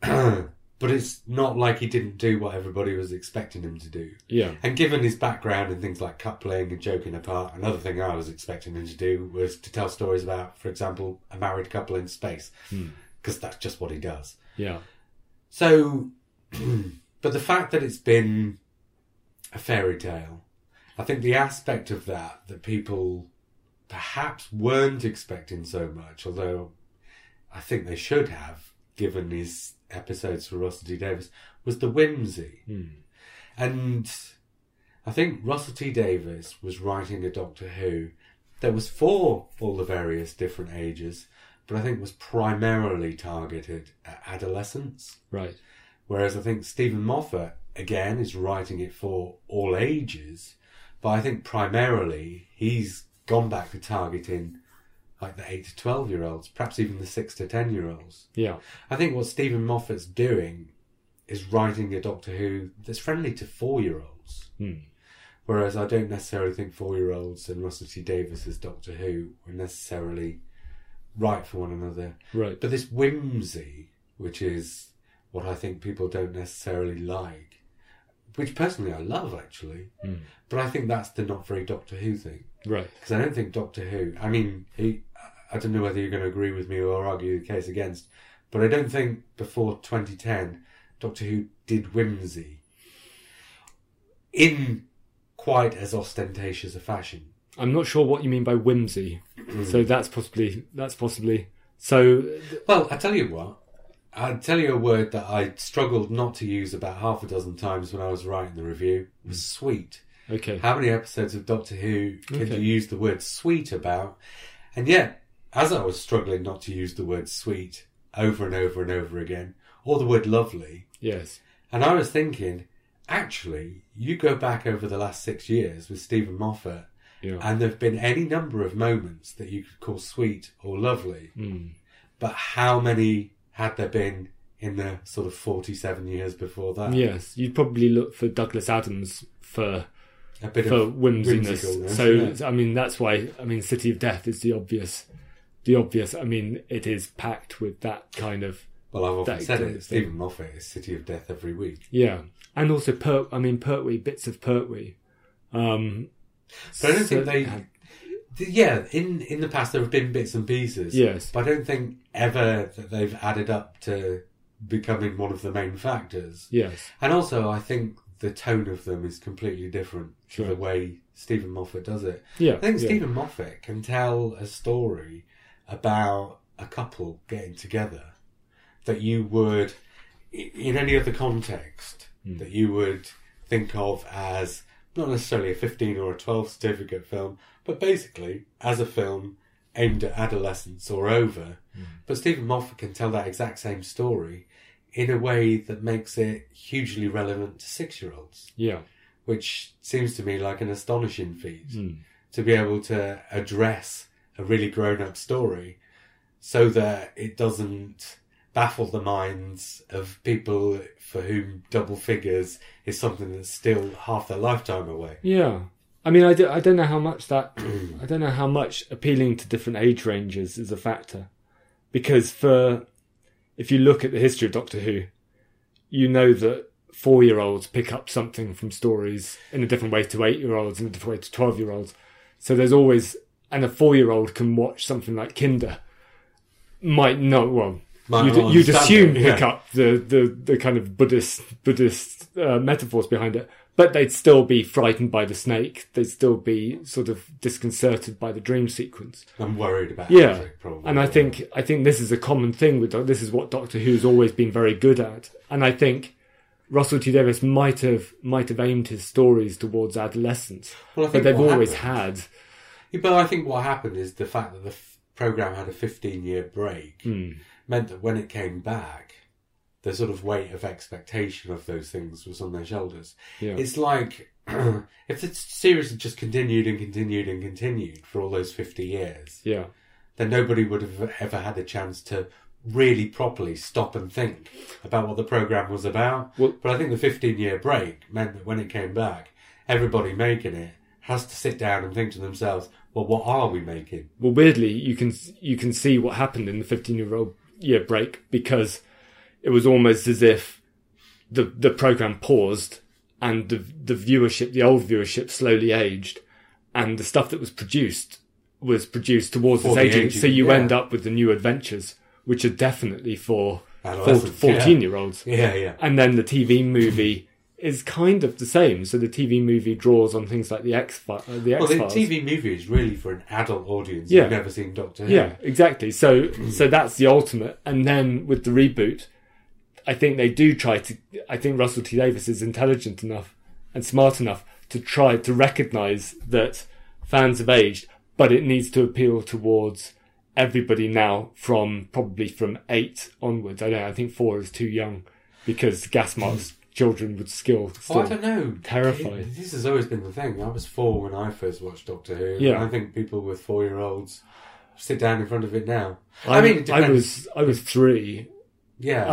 But it's not like he didn't do what everybody was expecting him to do. Yeah. And given his background and things like Coupling and Joking Apart, another thing I was expecting him to do was to tell stories about, for example, a married couple in space. Because that's just what he does. Yeah. So, but the fact that it's been a fairy tale, I think the aspect of that people perhaps weren't expecting so much, although I think they should have, given his episodes for Russell T Davies, was the whimsy. And I think Russell T Davies was writing a Doctor Who that was for all the various different ages, but I think was primarily targeted at adolescents. Right. Whereas I think Stephen Moffat, again, is writing it for all ages, but I think primarily he's gone back to targeting like the 8 to 12 year olds, perhaps even the 6 to 10 year olds. Yeah. I think what Stephen Moffat's doing is writing a Doctor Who that's friendly to 4 year olds. Whereas I don't necessarily think 4 year olds and Russell T Davies's Doctor Who were necessarily right for one another. Right. But this whimsy, which is what I think people don't necessarily like, which personally I love, actually. But I think that's the not very Doctor Who thing. Right. Because I don't think Doctor Who... I mean, I don't know whether you're going to agree with me or argue the case against, but I don't think before 2010, Doctor Who did whimsy in quite as ostentatious a fashion. I'm not sure what you mean by whimsy. So that's possibly... So... Well, I tell you what. I'll tell you a word that I struggled not to use about half a dozen times when I was writing the review. It was sweet. Okay. How many episodes of Doctor Who can you use the word sweet about? And yet, as I was struggling not to use the word sweet over and over and over again, or the word lovely. Yes. And I was thinking, actually, you go back over the last 6 years with Stephen Moffat, and there have been any number of moments that you could call sweet or lovely. But how many... had there been in the sort of 47 years before that? Yes, you'd probably look for Douglas Adams for a bit of whimsiness. So I mean, that's why. I mean, City of Death is the obvious. I mean, it is packed with that kind of. Well, I've often said it. Stephen Moffat is City of Death every week. Yeah, and also Pertwee, bits of Pertwee. But I don't think they. Yeah, in the past there have been bits and pieces. Yes. But I don't think ever that they've added up to becoming one of the main factors. Yes. And also I think the tone of them is completely different to the way Stephen Moffat does it. Yeah. I think Stephen Moffat can tell a story about a couple getting together that you would, in any other context, that you would think of as not necessarily a 15 or a 12 certificate film, but basically as a film aimed at adolescents or over. But Stephen Moffat can tell that exact same story in a way that makes it hugely relevant to 6-year-olds. Yeah. Which seems to me like an astonishing feat to be able to address a really grown-up story so that it doesn't baffle the minds of people for whom double figures is something that's still half their lifetime away. Yeah. I mean, I don't know how much that... I don't know how much appealing to different age ranges is a factor. Because for... If you look at the history of Doctor Who, you know that 4-year-olds pick up something from stories in a different way to 8-year-olds, in a different way to 12-year-olds. So there's always... And a 4-year-old can watch something like Kinder. Might not... Well... You'd assume pick up the kind of Buddhist metaphors behind it, but they'd still be frightened by the snake. They'd still be sort of disconcerted by the dream sequence. I'm worried about it, probably. And I think this is a common thing with this is what Doctor Who's always been very good at. And I think Russell T Davies might have aimed his stories towards adolescence, but they've always had. Yeah, but I think what happened is the fact that the program had a 15-year break. Mm. Meant that when it came back, the sort of weight of expectation of those things was on their shoulders. Yeah. It's like, if the series had just continued and continued and continued for all those 50 years, then nobody would have ever had a chance to really properly stop and think about what the programme was about. Well, but I think the 15-year break meant that when it came back, everybody making it has to sit down and think to themselves, well, what are we making? Well, weirdly, you can see what happened in the 15-year break, because it was almost as if the program paused and the viewership, the old viewership, slowly aged, and the stuff that was produced towards its aging. So you end up with the new adventures, which are definitely for 14-year-olds. Yeah. And then the TV movie is kind of the same. So the TV movie draws on things like the X-Files. The TV movie is really for an adult audience who've never seen Doctor Who. Yeah, exactly. So that's the ultimate. And then with the reboot, I think they do try to... I think Russell T Davies is intelligent enough and smart enough to try to recognise that fans have aged, but it needs to appeal towards everybody now from 8 onwards. I don't know, I think 4 is too young, because Gasmark's... children would still I don't know. Terrified. This has always been the thing. I was 4 when I first watched Doctor Who. Yeah. And I think people with 4-year-olds sit down in front of it now. I was 3. Yeah.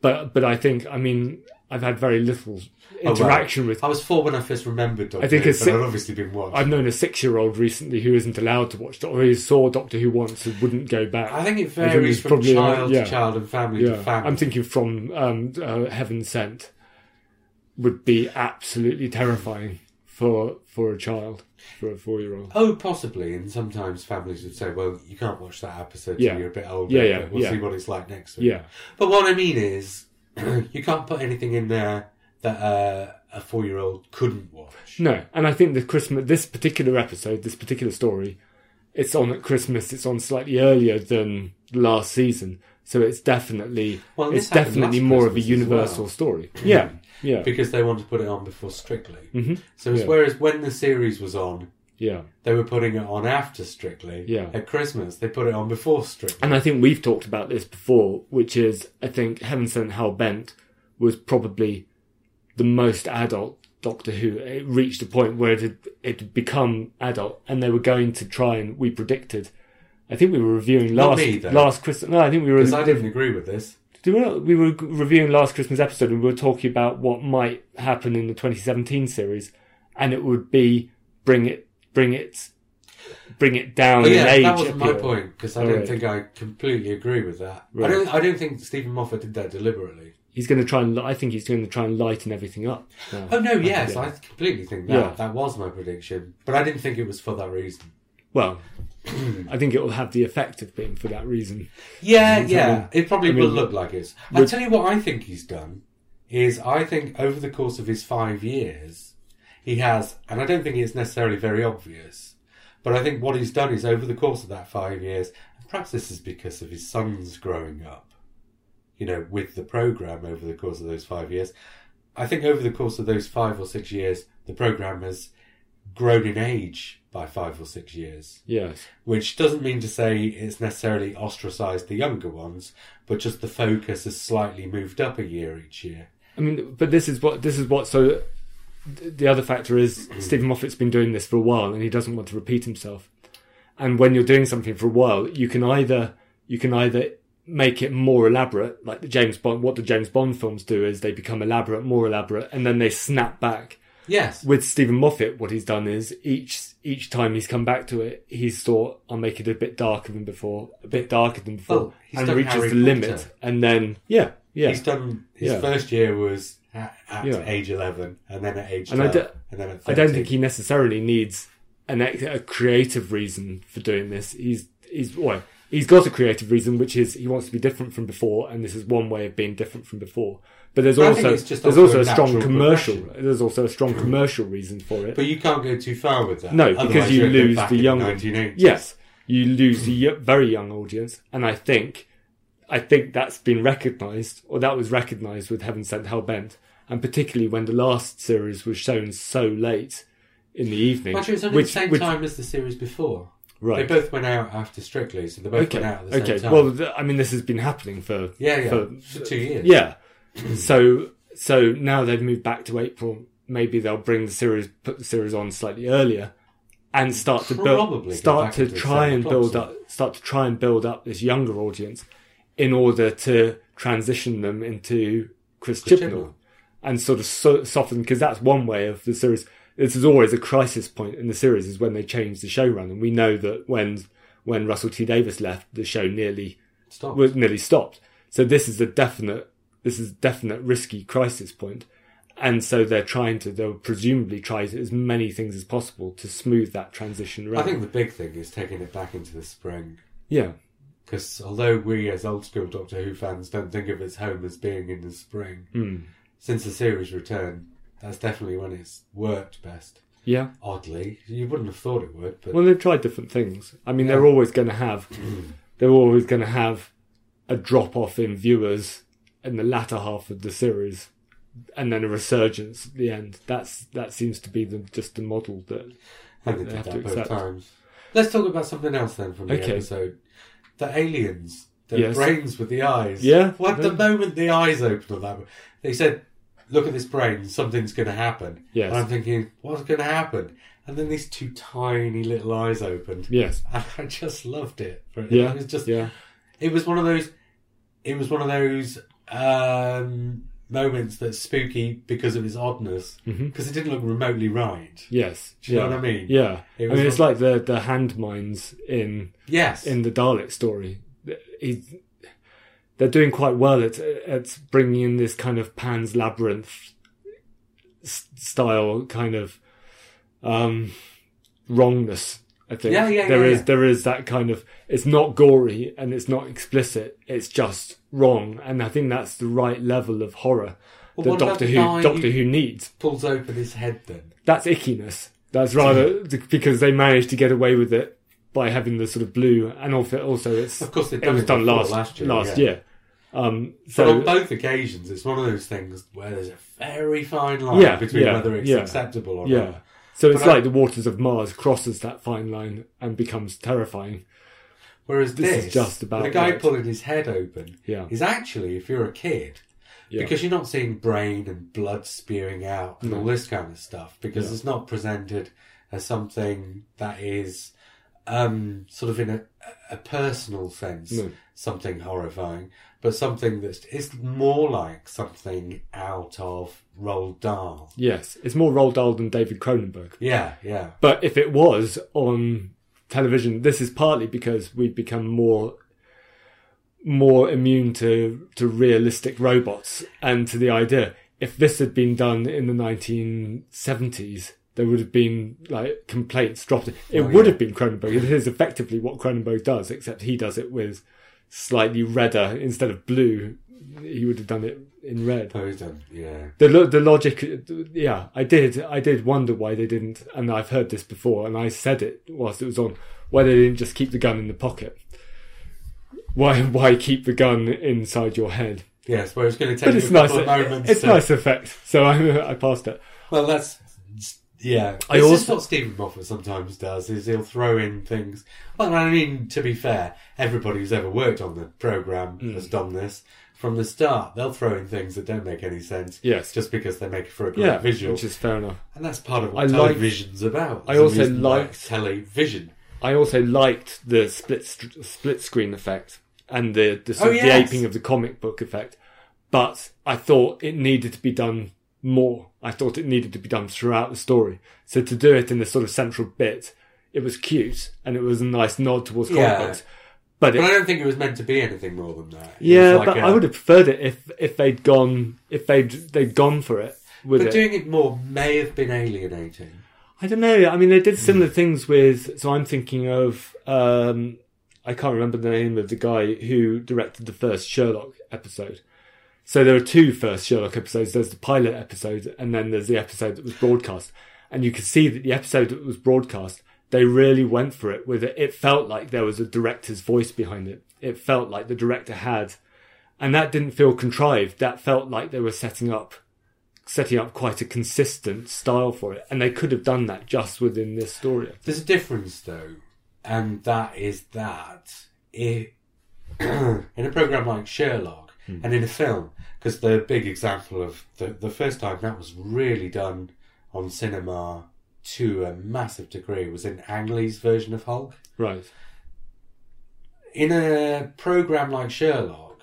But I think, I mean, I've had very little interaction with... I was 4 when I first remembered Doctor Who, but I've obviously been watched. I've known a 6-year-old recently who isn't allowed to watch Doctor Who, who saw Doctor Who once and wouldn't go back. I think it varies from child to child and family to family. I'm thinking from Heaven Sent would be absolutely terrifying for a child, for a 4-year-old. Oh, possibly. And sometimes families would say, well, you can't watch that episode till you're a bit older. Yeah, but we'll see what it's like next week. Yeah. But what I mean is, you can't put anything in there that a 4-year-old couldn't watch. No. And I think the this particular episode, this particular story, it's on at Christmas. It's on slightly earlier than last season. So it's definitely more of a universal story. Yeah. Yeah. Because they wanted to put it on before Strictly. Mm-hmm. So whereas when the series was on, they were putting it on after Strictly. Yeah. At Christmas, they put it on before Strictly. And I think we've talked about this before, which is, I think Heaven Sent, Hell Bent was probably the most adult Doctor Who. It reached a point where it had become adult, and they were going to try and... We predicted... I think we were reviewing last Christmas. No, I think we were... Because I didn't agree with this. We were reviewing last Christmas episode, and we were talking about what might happen in the 2017 series, and it would be bring it down in age. That was my point, because I don't think I completely agree with that. Right. I don't think Stephen Moffat did that deliberately. He's going to try and... I think he's going to try and lighten everything up. I completely think that. Yeah. That was my prediction, but I didn't think it was for that reason. Well, I think it will have the effect of being for that reason. Yeah. It probably will look like it. I'll tell you what I think he's done, is I think over the course of his 5 years, he has, and I don't think it's necessarily very obvious, but I think what he's done is over the course of that 5 years, and perhaps this is because of his sons growing up, with the programme over the course of those 5 years, I think over the course of those 5 or 6 years, the programme has grown in age by 5 or 6 years. Yes. Which doesn't mean to say it's necessarily ostracised the younger ones, but just the focus has slightly moved up a year each year. I mean, but so the other factor is Stephen Moffat's been doing this for a while, and he doesn't want to repeat himself. And when you're doing something for a while, you can either you can either make it more elaborate, like the James Bond, what the James Bond films do is they become elaborate, more elaborate, and then they snap back. Yes. With Stephen Moffat, what he's done is each time he's come back to it, he's thought, I'll make it a bit darker than before, well, and reaches Harry the Potter. Limit. And then, yeah. He's done, his first year was at age 11, and then at age 12, and then at 13. I don't think he necessarily needs a creative reason for doing this. He's got a creative reason, which is he wants to be different from before, and this is one way of being different from before. But there's also a strong commercial reason for it. But you can't go too far with that. No, because you lose the young. Yes, you lose the very young audience, and I think that's been recognised, or that was recognised with Heaven Sent, Hell Bent, and particularly when the last series was shown so late in the evening. Actually, it was only the same time as the series before. Right. They both went out after Strictly, so they both went out at the same time. Well, I mean, this has been happening for 2 years. Yeah. So now they've moved back to April. Maybe they'll put the series on slightly earlier, and start to try and build up this younger audience in order to transition them into Chris Chibnall and sort of soften, because that's one way of the series. This is always a crisis point in the series, is when they change the showrunner. And we know that when Russell T Davies left, the show nearly stopped. So this is a definite. This is a definite risky crisis point. And so they'll presumably try as many things as possible to smooth that transition around. I think the big thing is taking it back into the spring. Yeah. Because although we as old school Doctor Who fans don't think of its home as being in the spring, since the series returned, that's definitely when it's worked best. Yeah. Oddly. You wouldn't have thought it would. But... Well, they've tried different things. I mean, they're always going to have... they're always going to have a drop-off in viewers... in the latter half of the series, and then a resurgence at the end. That seems to be the model that they have to accept. Times. Let's talk about something else then from the episode. The aliens, the brains with the eyes. Yeah. Well, at the moment the eyes opened on that, they said, "Look at this brain. Something's going to happen." Yes. And I'm thinking, what's going to happen? And then these two tiny little eyes opened. Yes. And I just loved it. Yeah. It was just. Yeah. It was one of those. Moments that's spooky because of its oddness, because it didn't look remotely right. Yes, do you know what I mean? Yeah, it's like the hand mines in the Dalek story. They're doing quite well at bringing in this kind of Pan's Labyrinth style kind of wrongness. I think there is that kind of, it's not gory and it's not explicit, it's just wrong, and I think that's the right level of horror that Doctor Who needs. Pulls open his head then. That's ickiness. That's rather because they managed to get away with it by having the sort of blue, and also it's of course it was done last year. So on both occasions, it's one of those things where there's a very fine line between whether it's acceptable or not. So it's like the waters of Mars crosses that fine line and becomes terrifying. Whereas this is just about the guy pulling his head open is actually, if you're a kid, because you're not seeing brain and blood spewing out and all this kind of stuff, because it's not presented as something that is sort of in a personal sense something horrifying, but something that is more like something out of Roald Dahl. Yes, it's more Roald Dahl than David Cronenberg. Yeah. But if it was on television, this is partly because we've become more immune to realistic robots and to the idea. If this had been done in the 1970s, there would have been like complaints dropped. It would have been Cronenberg. It is effectively what Cronenberg does, except he does it with slightly redder instead of blue. He would have done it in red. Oh, he's done. Yeah. The logic. Yeah, I did wonder why they didn't. And I've heard this before, and I said it whilst it was on. Why they didn't just keep the gun in the pocket? Why keep the gun inside your head? Yes, well, it's going to take you a couple of moments. It's nice effect. So I passed it. Well, that's. Yeah, this is what Stephen Moffat sometimes does, is he'll throw in things... Well, I mean, to be fair, everybody who's ever worked on the programme has done this. From the start, they'll throw in things that don't make any sense, just because they make it for a great visual. Which is fair enough. And that's part of what television's about. I also liked the split screen effect and the aping of the comic book effect. But I thought it needed to be done more. I thought it needed to be done throughout the story. So to do it in the sort of central bit, it was cute and it was a nice nod towards comic books. But I don't think it was meant to be anything more than that. I would have preferred it if they'd gone for it. But doing it more may have been alienating. I don't know. I mean, they did similar things with... So I'm thinking of... I can't remember the name of the guy who directed the first Sherlock episode. So there are two first Sherlock episodes. There's the pilot episode, and then there's the episode that was broadcast. And you can see that the episode that was broadcast, they really went for it with it. It felt like there was a director's voice behind it. It felt like the director had, and that didn't feel contrived. That felt like they were setting up quite a consistent style for it. And they could have done that just within this story. There's a difference though. And that is that in a program like Sherlock and in a film, because the big example of the first time that was really done on cinema to a massive degree was in Ang Lee's version of Hulk. Right. In a program like Sherlock,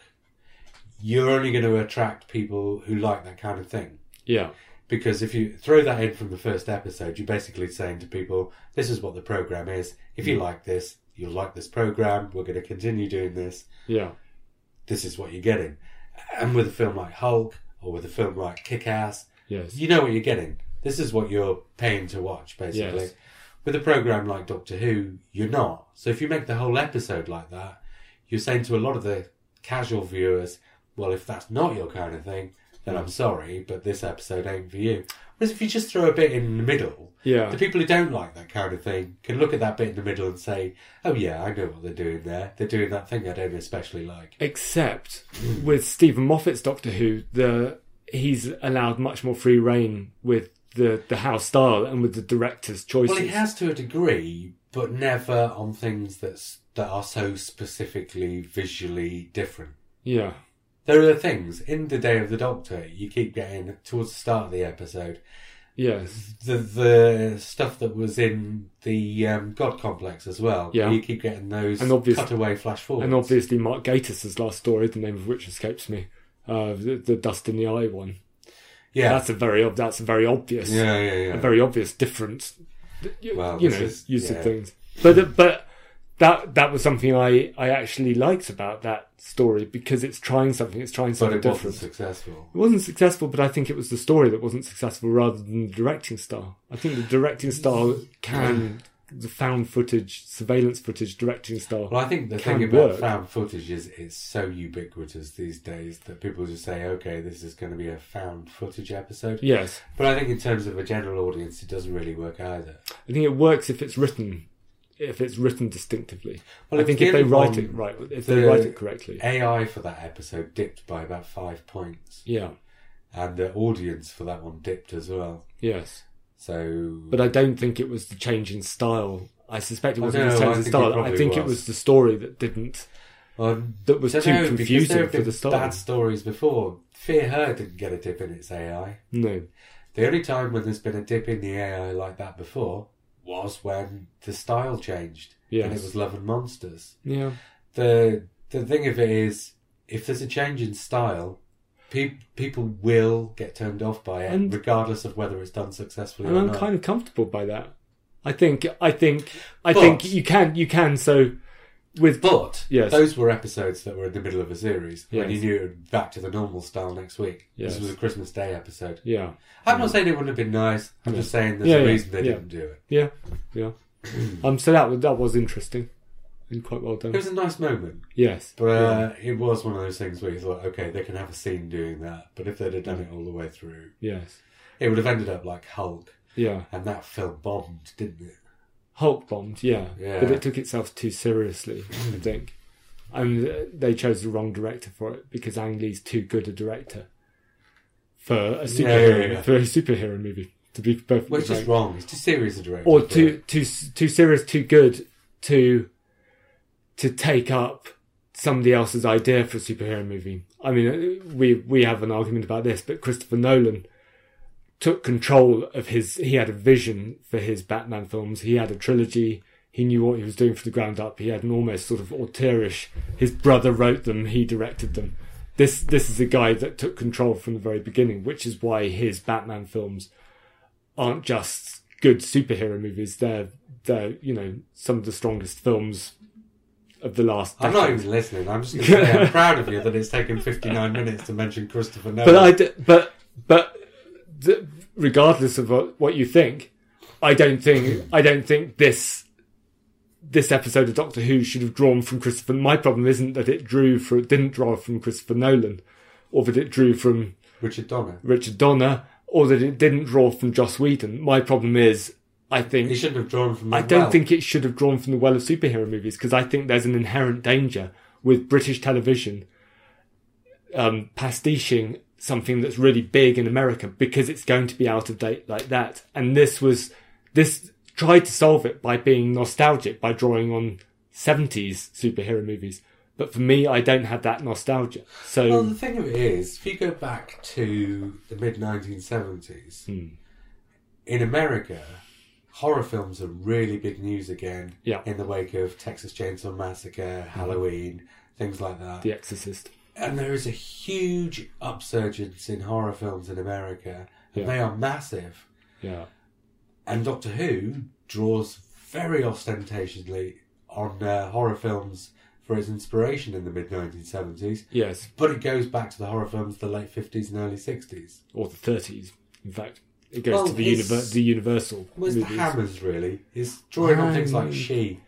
you're only going to attract people who like that kind of thing. Yeah. Because if you throw that in from the first episode, you're basically saying to people, this is what the program is. If you like this, you'll like this program. We're going to continue doing this. Yeah. This is what you're getting. And with a film like Hulk or with a film like Kick-Ass, you know what you're getting. This is what you're paying to watch, basically. Yes. With a program like Doctor Who, you're not. So if you make the whole episode like that, you're saying to a lot of the casual viewers, well, if that's not your kind of thing, then I'm sorry, but this episode ain't for you. Whereas if you just throw a bit in the middle, the people who don't like that kind of thing can look at that bit in the middle and say, oh yeah, I know what they're doing there. They're doing that thing I don't especially like. Except with Stephen Moffat's Doctor Who, he's allowed much more free rein with the house style and with the director's choices. Well, he has to a degree, but never on things that are so specifically visually different. Yeah. There are things in the Day of the Doctor you keep getting towards the start of the episode. Yes. The stuff that was in the God Complex as well. Yeah. You keep getting those cutaway flash forwards. And obviously Mark Gatiss' last story, the name of which escapes me, the dust in the eye one. Yeah. That's a very obvious. Yeah. A very obvious difference. Use of things. But that was something I actually liked about that story, because it's trying something different. But it wasn't successful. It wasn't successful, but I think it was the story that wasn't successful rather than the directing style. I think the directing style can... The found footage, surveillance footage, directing style. Well, I think the thing about found footage is it's so ubiquitous these days that people just say, okay, this is going to be a found footage episode. Yes. But I think in terms of a general audience, it doesn't really work either. I think it works if it's written distinctively. Well, I think if they write it right, if they write it correctly. AI for that episode dipped by about 5 points. Yeah. And the audience for that one dipped as well. Yes. So, but I don't think it was the change in style. I suspect it wasn't the change in style. I think it was the story that didn't. That was too confusing for the style. Bad stories before. Fear Her didn't get a dip in its AI. No. The only time when there's been a dip in the AI like that before was when the style changed. Yes. And it was Love and Monsters. Yeah. The thing of it is, if there's a change in style, people will get turned off by it, and regardless of whether it's done successfully or not. And I'm kind of comfortable by that. I think you can. Those were episodes that were in the middle of a series when you knew it would be back to the normal style next week. Yes. This was a Christmas Day episode. Yeah, I'm not saying it wouldn't have been nice. I'm just saying there's a reason they didn't do it. Yeah. So that was interesting. And quite well done. It was a nice moment. Yes. But it was one of those things where you thought, okay, they can have a scene doing that, but if they'd have done it all the way through, it would have ended up like Hulk. Yeah. And that film bombed, didn't it? Hulk bombed, yeah. But it took itself too seriously, I think. And they chose the wrong director for it, because Ang Lee's too good a director for a superhero movie, to be perfectly frank. Which is wrong. It's too serious a director. Or too serious, too good to take up somebody else's idea for a superhero movie. I mean, we have an argument about this, but Christopher Nolan took control of he had a vision for his Batman films. He had a trilogy. He knew what he was doing from the ground up. He had an almost sort of auteurish... His brother wrote them, he directed them. This is a guy that took control from the very beginning, which is why his Batman films aren't just good superhero movies. They're you know, some of the strongest films of the last decade. I'm not even listening. I'm just going to say I'm proud of you that it's taken 59 minutes to mention Christopher Nolan. But regardless of what you think, I don't think this episode of Doctor Who should have drawn from Christopher. My problem isn't that it didn't draw from Christopher Nolan, or that it drew from Richard Donner, or that it didn't draw from Joss Whedon. My problem is, I think it shouldn't have drawn from. I don't think it should have drawn from the well of superhero movies, because I think there's an inherent danger with British television pastiching something that's really big in America, because it's going to be out of date like that. And this tried to solve it by being nostalgic, by drawing on 70s superhero movies. But for me, I don't have that nostalgia. So, well, the thing of it is, if you go back to the mid-1970s, in America, horror films are really big news again, in the wake of Texas Chainsaw Massacre, Halloween, things like that. The Exorcist. And there is a huge upsurge in horror films in America. And they are massive. Yeah. And Doctor Who draws very ostentatiously on horror films for its inspiration in the mid-1970s. Yes. But it goes back to the horror films of the late 50s and early 60s. Or the 30s, in fact. It goes to the Universal movies. The Hammers, really? It's drawing on things like She.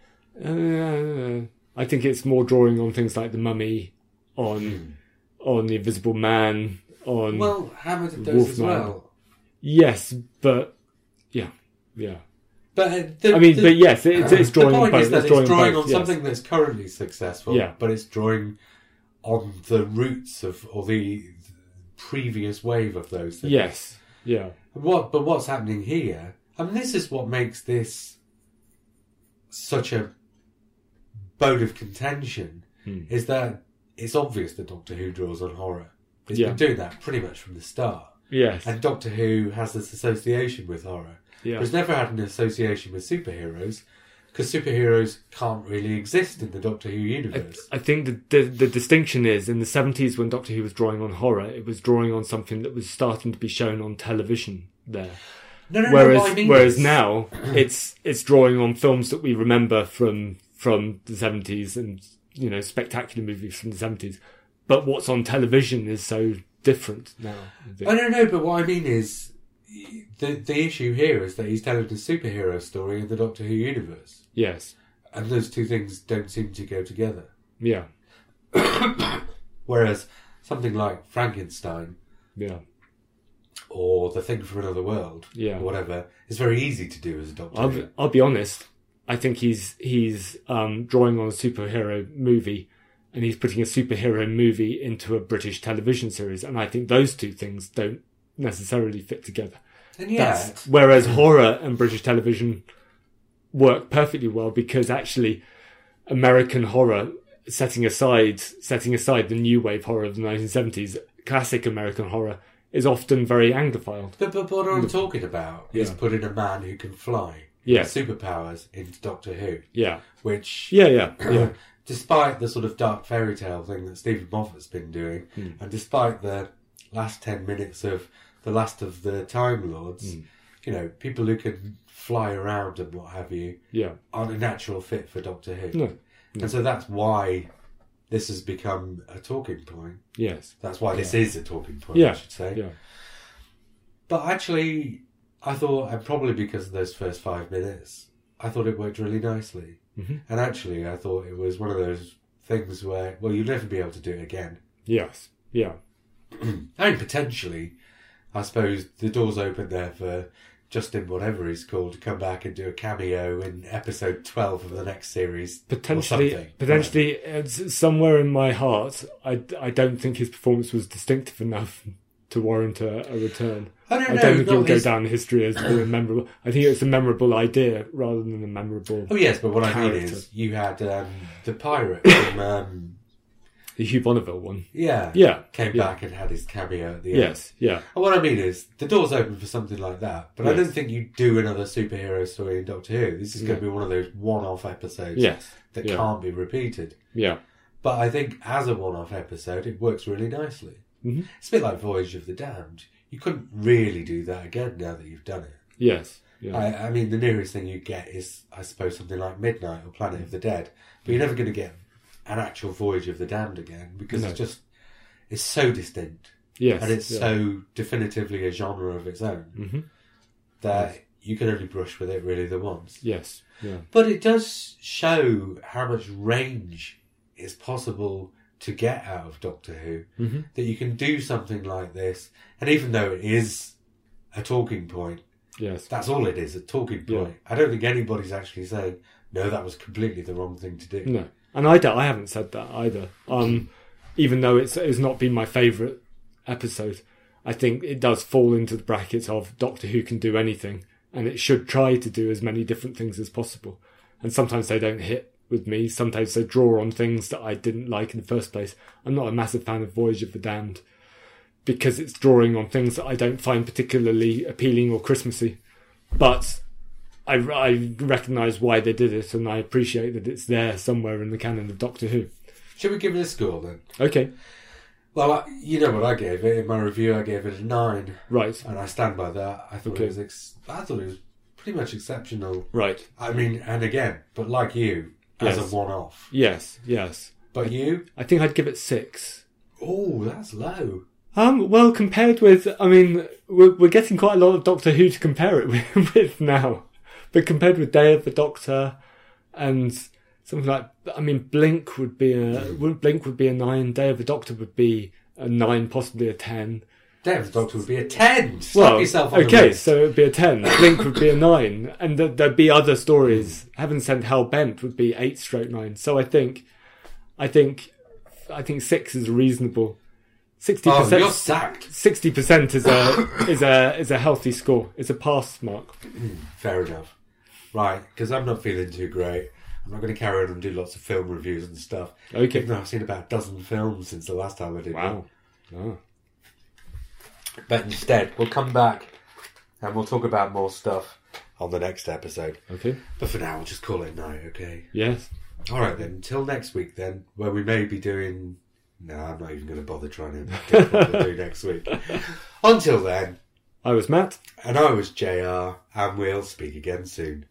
I think it's more drawing on things like The Mummy, on The Invisible Man, on... Well, Hammer did those as well. Yes, but... Yeah. But yes, it's drawing on both. The point is that it's drawing on something that's currently successful, but it's drawing on the roots of, or the previous wave of those things. Yes, yeah. But what's happening here, this is what makes this such a bone of contention, is that it's obvious that Doctor Who draws on horror. It's been doing that pretty much from the start. Yes. And Doctor Who has this association with horror. Yeah. But it's never had an association with superheroes, because superheroes can't really exist in the Doctor Who universe. I think the distinction is, in the 70s when Doctor Who was drawing on horror, it was drawing on something that was starting to be shown on television there. Whereas now, it's drawing on films that we remember from the 70s and, you know, spectacular movies from the 70s. But what's on television is so different now. I don't know, but what I mean is... The issue here is that he's telling a superhero story in the Doctor Who universe. Yes. And those two things don't seem to go together. Yeah. Whereas something like Frankenstein... Yeah. Or The Thing from Another World... Yeah. Or whatever, is very easy to do as a Doctor Who. I'll be honest. I think he's drawing on a superhero movie, and he's putting a superhero movie into a British television series, and I think those two things don't necessarily fit together. And whereas horror and British television work perfectly well, because actually American horror, setting aside the new wave horror of the 1970s, classic American horror is often very anglophiled. But what I'm talking about is putting a man who can fly, with superpowers, into Doctor Who. Yeah. Which... Yeah. Despite the sort of dark fairy tale thing that Stephen Moffat's been doing, and despite the last 10 minutes of The Last of the Time Lords, you know, people who can fly around and what have you aren't a natural fit for Doctor Who. No. And so that's why this has become a talking point. Yes. That's why this is a talking point, I should say. Yeah. But actually, I thought, and probably because of those first 5 minutes, I thought it worked really nicely. Mm-hmm. And actually, I thought it was one of those things where, well, you'll never be able to do it again. Yes. Yeah. And potentially, I suppose the doors open there for Justin, whatever he's called, to come back and do a cameo in episode 12 of the next series. Potentially, somewhere in my heart, I don't think his performance was distinctive enough to warrant a return. I don't think he'll go down in history as being memorable. I think it's a memorable idea rather than a memorable. Oh yes, but what character. I mean is, you had the pirate from The Hugh Bonneville one. Yeah. Yeah. Came back and had his cameo at the end. Yes, yeah. And what I mean is, the door's open for something like that, but yes. I don't think you do another superhero story in Doctor Who. This is going to be one of those one-off episodes that can't be repeated. Yeah. But I think as a one-off episode, it works really nicely. Mm-hmm. It's a bit like Voyage of the Damned. You couldn't really do that again now that you've done it. Yes. Yeah. I mean, the nearest thing you get is, I suppose, something like Midnight or Planet of the Dead. But you're never going to get an actual Voyage of the Damned again because it's so distinct. Yes. And it's so definitively a genre of its own that you can only brush with it really the once. Yes. Yeah. But it does show how much range is possible to get out of Doctor Who, that you can do something like this. And even though it is a talking point, that's all it is, a talking point. Yeah. I don't think anybody's actually saying, no, that was completely the wrong thing to do. No. And I haven't said that either. Even though it's not been my favourite episode, I think it does fall into the brackets of Doctor Who can do anything, and it should try to do as many different things as possible. And sometimes they don't hit with me. Sometimes they draw on things that I didn't like in the first place. I'm not a massive fan of Voyage of the Damned because it's drawing on things that I don't find particularly appealing or Christmassy. But I recognise why they did it, and I appreciate that it's there somewhere in the canon of Doctor Who. Should we give it a score then? Okay. Well, you know what I gave it. In my review, I gave it a 9. Right. And I stand by that. I thought it was pretty much exceptional. Right. I mean, and again, but like you, as a one-off. Yes, yes. But you? I think I'd give it 6. Oh, that's low. Well, compared with... I mean, we're getting quite a lot of Doctor Who to compare it with now. But compared with Day of the Doctor and something like, I mean, Blink would be a 9. Day of the Doctor would be a 9, possibly a 10. Day of the Doctor would be a 10. So it would be a 10. Blink would be a 9, and there'd be other stories. Heaven Sent, Hell Bent would be 8/9. So I think 6 is reasonable. 60%. Oh, you're sacked. 60% is a healthy score. It's a pass mark. Fair enough. Right, because I'm not feeling too great. I'm not going to carry on and do lots of film reviews and stuff. Okay. Even though I've seen about a dozen films since the last time I did one. Wow. Oh. But instead, we'll come back and we'll talk about more stuff on the next episode. Okay. But for now, we'll just call it night, okay? Yes. All right, then. Until next week, then, where we may be doing... No, I'm not even going to bother trying to get what we'll do next week. Until then, I was Matt. And I was JR, and we'll speak again soon.